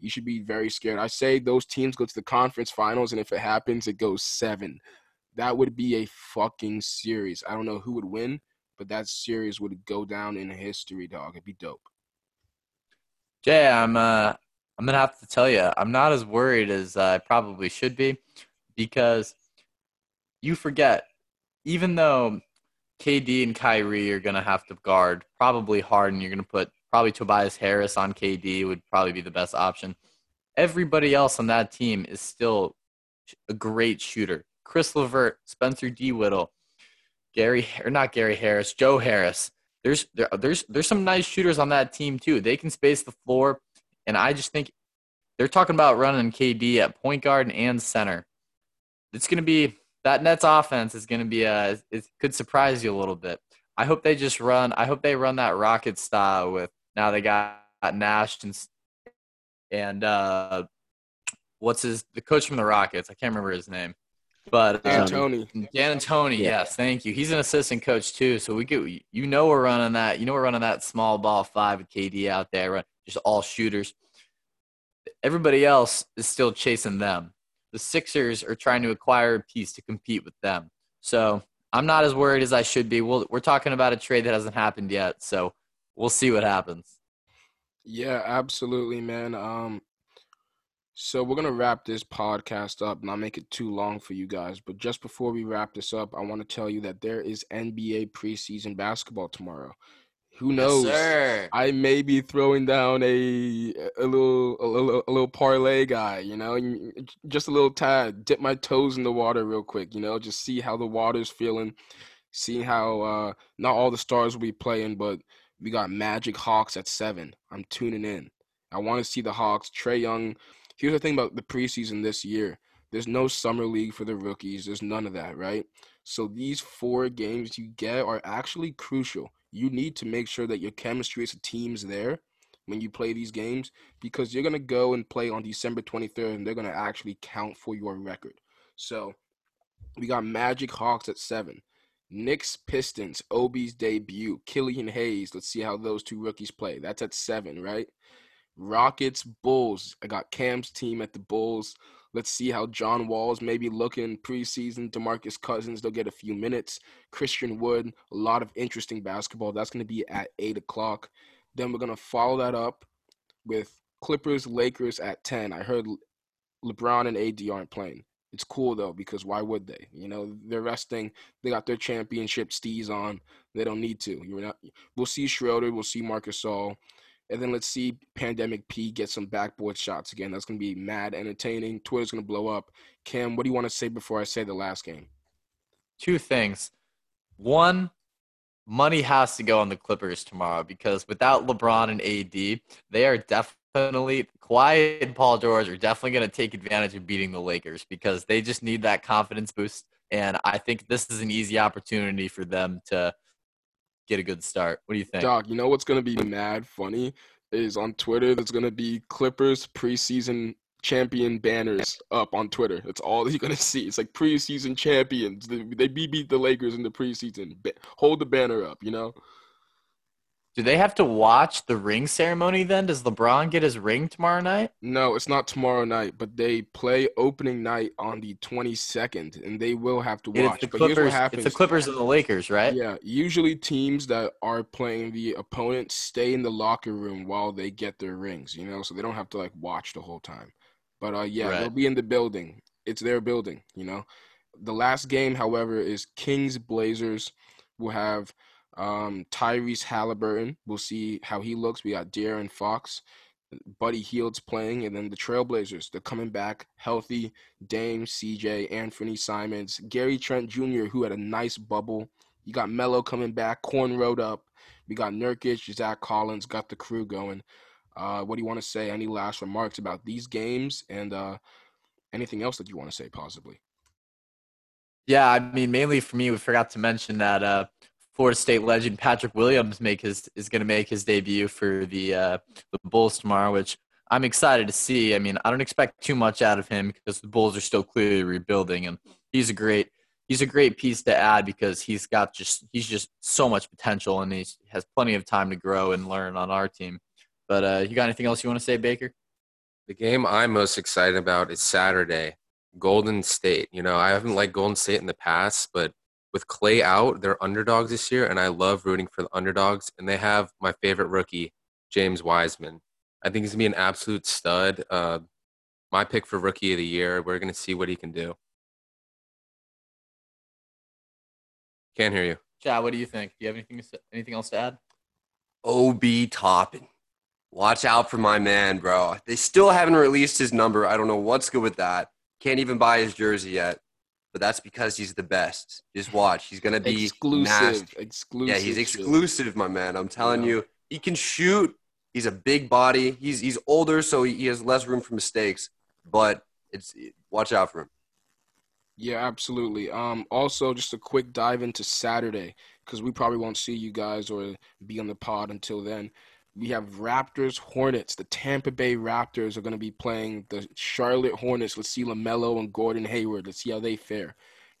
you should be very scared. I say those teams go to the conference finals, and if it happens, it goes seven. That would be a fucking series. I don't know who would win, but that series would go down in history, dog. It'd be dope. Jay, I'm, uh, I'm going to have to tell you, I'm not as worried as I probably should be because – you forget, even though K D and Kyrie are going to have to guard, probably Harden, you're going to put probably Tobias Harris on K D would probably be the best option. Everybody else on that team is still a great shooter. Chris LeVert, Spencer DeWittle, Gary or not Gary Harris, Joe Harris. There's there, there's there's some nice shooters on that team too. They can space the floor, and I just think they're talking about running K D at point guard and center. It's going to be That Nets offense is going to be a – it could surprise you a little bit. I hope they just run – I hope they run that Rocket style with now they got Nash and, and uh, what's his – the coach from the Rockets. I can't remember his name. But D'Antoni. Um, D'Antoni, yeah. Yes, thank you. He's an assistant coach too, so we get – you know we're running that – you know we're running that small ball five with K D out there, just all shooters. Everybody else is still chasing them. The Sixers are trying to acquire a piece to compete with them. So I'm not as worried as I should be. We'll, we're talking about a trade that hasn't happened yet, so we'll see what happens. Yeah, absolutely, man. Um, So we're going to wrap this podcast up, not make it too long for you guys. But just before we wrap this up, I want to tell you that there is N B A preseason basketball tomorrow. Who knows? Yes, I may be throwing down a a little a little a little parlay guy, you know, just a little tad, dip my toes in the water real quick, you know, just see how the water's feeling, see how uh, not all the stars will be playing, but we got Magic Hawks at seven. I'm tuning in. I want to see the Hawks. Trae Young. Here's the thing about the preseason this year. There's no summer league for the rookies. There's none of that, right? So these four games you get are actually crucial. You need to make sure that your chemistry as a team's there when you play these games, because you're going to go and play on December twenty-third, and they're going to actually count for your record. So we got Magic Hawks at seven. Knicks Pistons, Obi's debut. Killian Hayes, let's see how those two rookies play. That's at seven, right? Rockets Bulls. I got Cam's team at the Bulls. Let's see how John Wall's maybe looking preseason. DeMarcus Cousins, they'll get a few minutes. Christian Wood, a lot of interesting basketball. That's going to be at eight o'clock. Then we're going to follow that up with Clippers Lakers at ten. I heard LeBron and A D aren't playing. It's cool, though, because why would they? You know, they're resting. They got their championship stees on. They don't need to. You're not, we'll see Schroeder. We'll see Marcus All. And then let's see Pandemic P get some backboard shots again. That's going to be mad entertaining. Twitter's going to blow up. Cam, what do you want to say before I say the last game? Two things. One, money has to go on the Clippers tomorrow, because without LeBron and A D, they are definitely – Kawhi and Paul George are definitely going to take advantage of beating the Lakers, because they just need that confidence boost. And I think this is an easy opportunity for them to – get a good start. What do you think? Doc, you know what's going to be mad funny is on Twitter, there's going to be Clippers preseason champion banners up on Twitter. That's all you're going to see. It's like preseason champions. They, they beat the Lakers in the preseason. Hold the banner up, you know? Do they have to watch the ring ceremony then? Does LeBron get his ring tomorrow night? No, it's not tomorrow night, but they play opening night on the twenty-second, and they will have to watch. It's the Clippers, but here's what happens. It's the Clippers and the Lakers, right? Yeah, usually teams that are playing the opponent stay in the locker room while they get their rings, you know, so they don't have to, like, watch the whole time. But, uh, yeah, right. They'll be in the building. It's their building, you know. The last game, however, is Kings-Blazers. Will have – Um, Tyrese Halliburton, we'll see how he looks. We got De'Aaron Fox, Buddy Hield's playing, and then the Trailblazers. They're coming back healthy. Dame, C J, Anthony Simons, Gary Trent Junior, who had a nice bubble. You got Melo coming back, cornrowed up. We got Nurkic, Zach Collins, got the crew going. Uh, what do you want to say? Any last remarks about these games and uh, anything else that you want to say, possibly? Yeah, I mean, mainly for me, we forgot to mention that uh, – Florida State legend Patrick Williams make his is going to make his debut for the uh, the Bulls tomorrow, which I'm excited to see. I mean, I don't expect too much out of him because the Bulls are still clearly rebuilding, and he's a great he's a great piece to add because he's got just he's just so much potential, and he has plenty of time to grow and learn on our team. But uh, you got anything else you want to say, Baker? The game I'm most excited about is Saturday, Golden State. You know, I haven't liked Golden State in the past, but with Clay out, they're underdogs this year, and I love rooting for the underdogs. And they have my favorite rookie, James Wiseman. I think he's going to be an absolute stud. Uh, my pick for rookie of the year. We're going to see what he can do. Can't hear you. Chad, what do you think? Do you have anything anything else to add? O B Toppin. Watch out for my man, bro. They still haven't released his number. I don't know what's good with that. Can't even buy his jersey yet. But that's because he's the best. Just watch. He's going to be exclusive. Nasty. Exclusive. Yeah, he's exclusive, my man. I'm telling yeah. you. He can shoot. He's a big body. He's he's older, so he has less room for mistakes. But it's watch out for him. Yeah, absolutely. Um, also, just a quick dive into Saturday, because we probably won't see you guys or be on the pod until then. We have Raptors, Hornets. The Tampa Bay Raptors are going to be playing the Charlotte Hornets. Let's see LaMelo and Gordon Hayward. Let's see how they fare.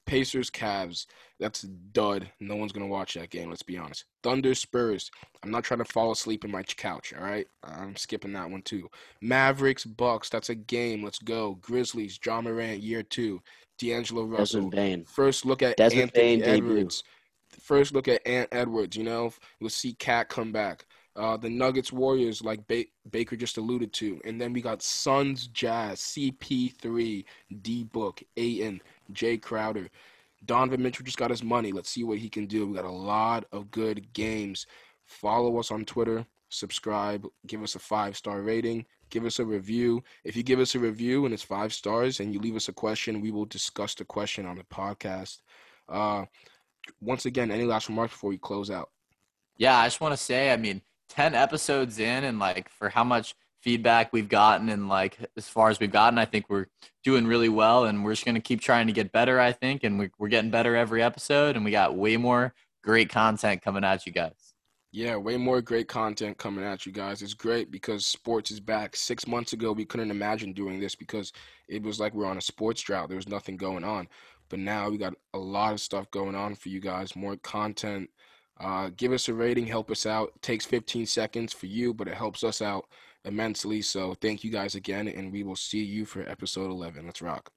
Pacers, Cavs. That's a dud. No one's going to watch that game, let's be honest. Thunder, Spurs. I'm not trying to fall asleep in my couch, all right? I'm skipping that one too. Mavericks, Bucks. That's a game. Let's go. Grizzlies, Ja Morant, year two. D'Angelo Russell. First look at Desmond Anthony Bain Edwards. Debut. First look at Ant Edwards, you know. We'll see Cat come back. Uh, the Nuggets Warriors, like ba- Baker just alluded to. And then we got Suns Jazz, C P three, D-Book, Ayton, Jay Crowder. Donovan Mitchell just got his money. Let's see what he can do. We got a lot of good games. Follow us on Twitter. Subscribe. Give us a five-star rating. Give us a review. If you give us a review and it's five stars and you leave us a question, we will discuss the question on the podcast. Uh, once again, any last remarks before we close out? Yeah, I just want to say, I mean, ten episodes in, and like for how much feedback we've gotten and like as far as we've gotten, I think we're doing really well, and we're just going to keep trying to get better, I think. And we, we're getting better every episode, and we got way more great content coming at you guys. Yeah, way more great content coming at you guys. It's great because sports is back. Six months ago, we couldn't imagine doing this because it was like we were on a sports drought. There was nothing going on. But now we got a lot of stuff going on for you guys, more content. Uh, give us a rating, help us out. It takes fifteen seconds for you, but it helps us out immensely. So thank you guys again, and we will see you for episode eleven. Let's rock.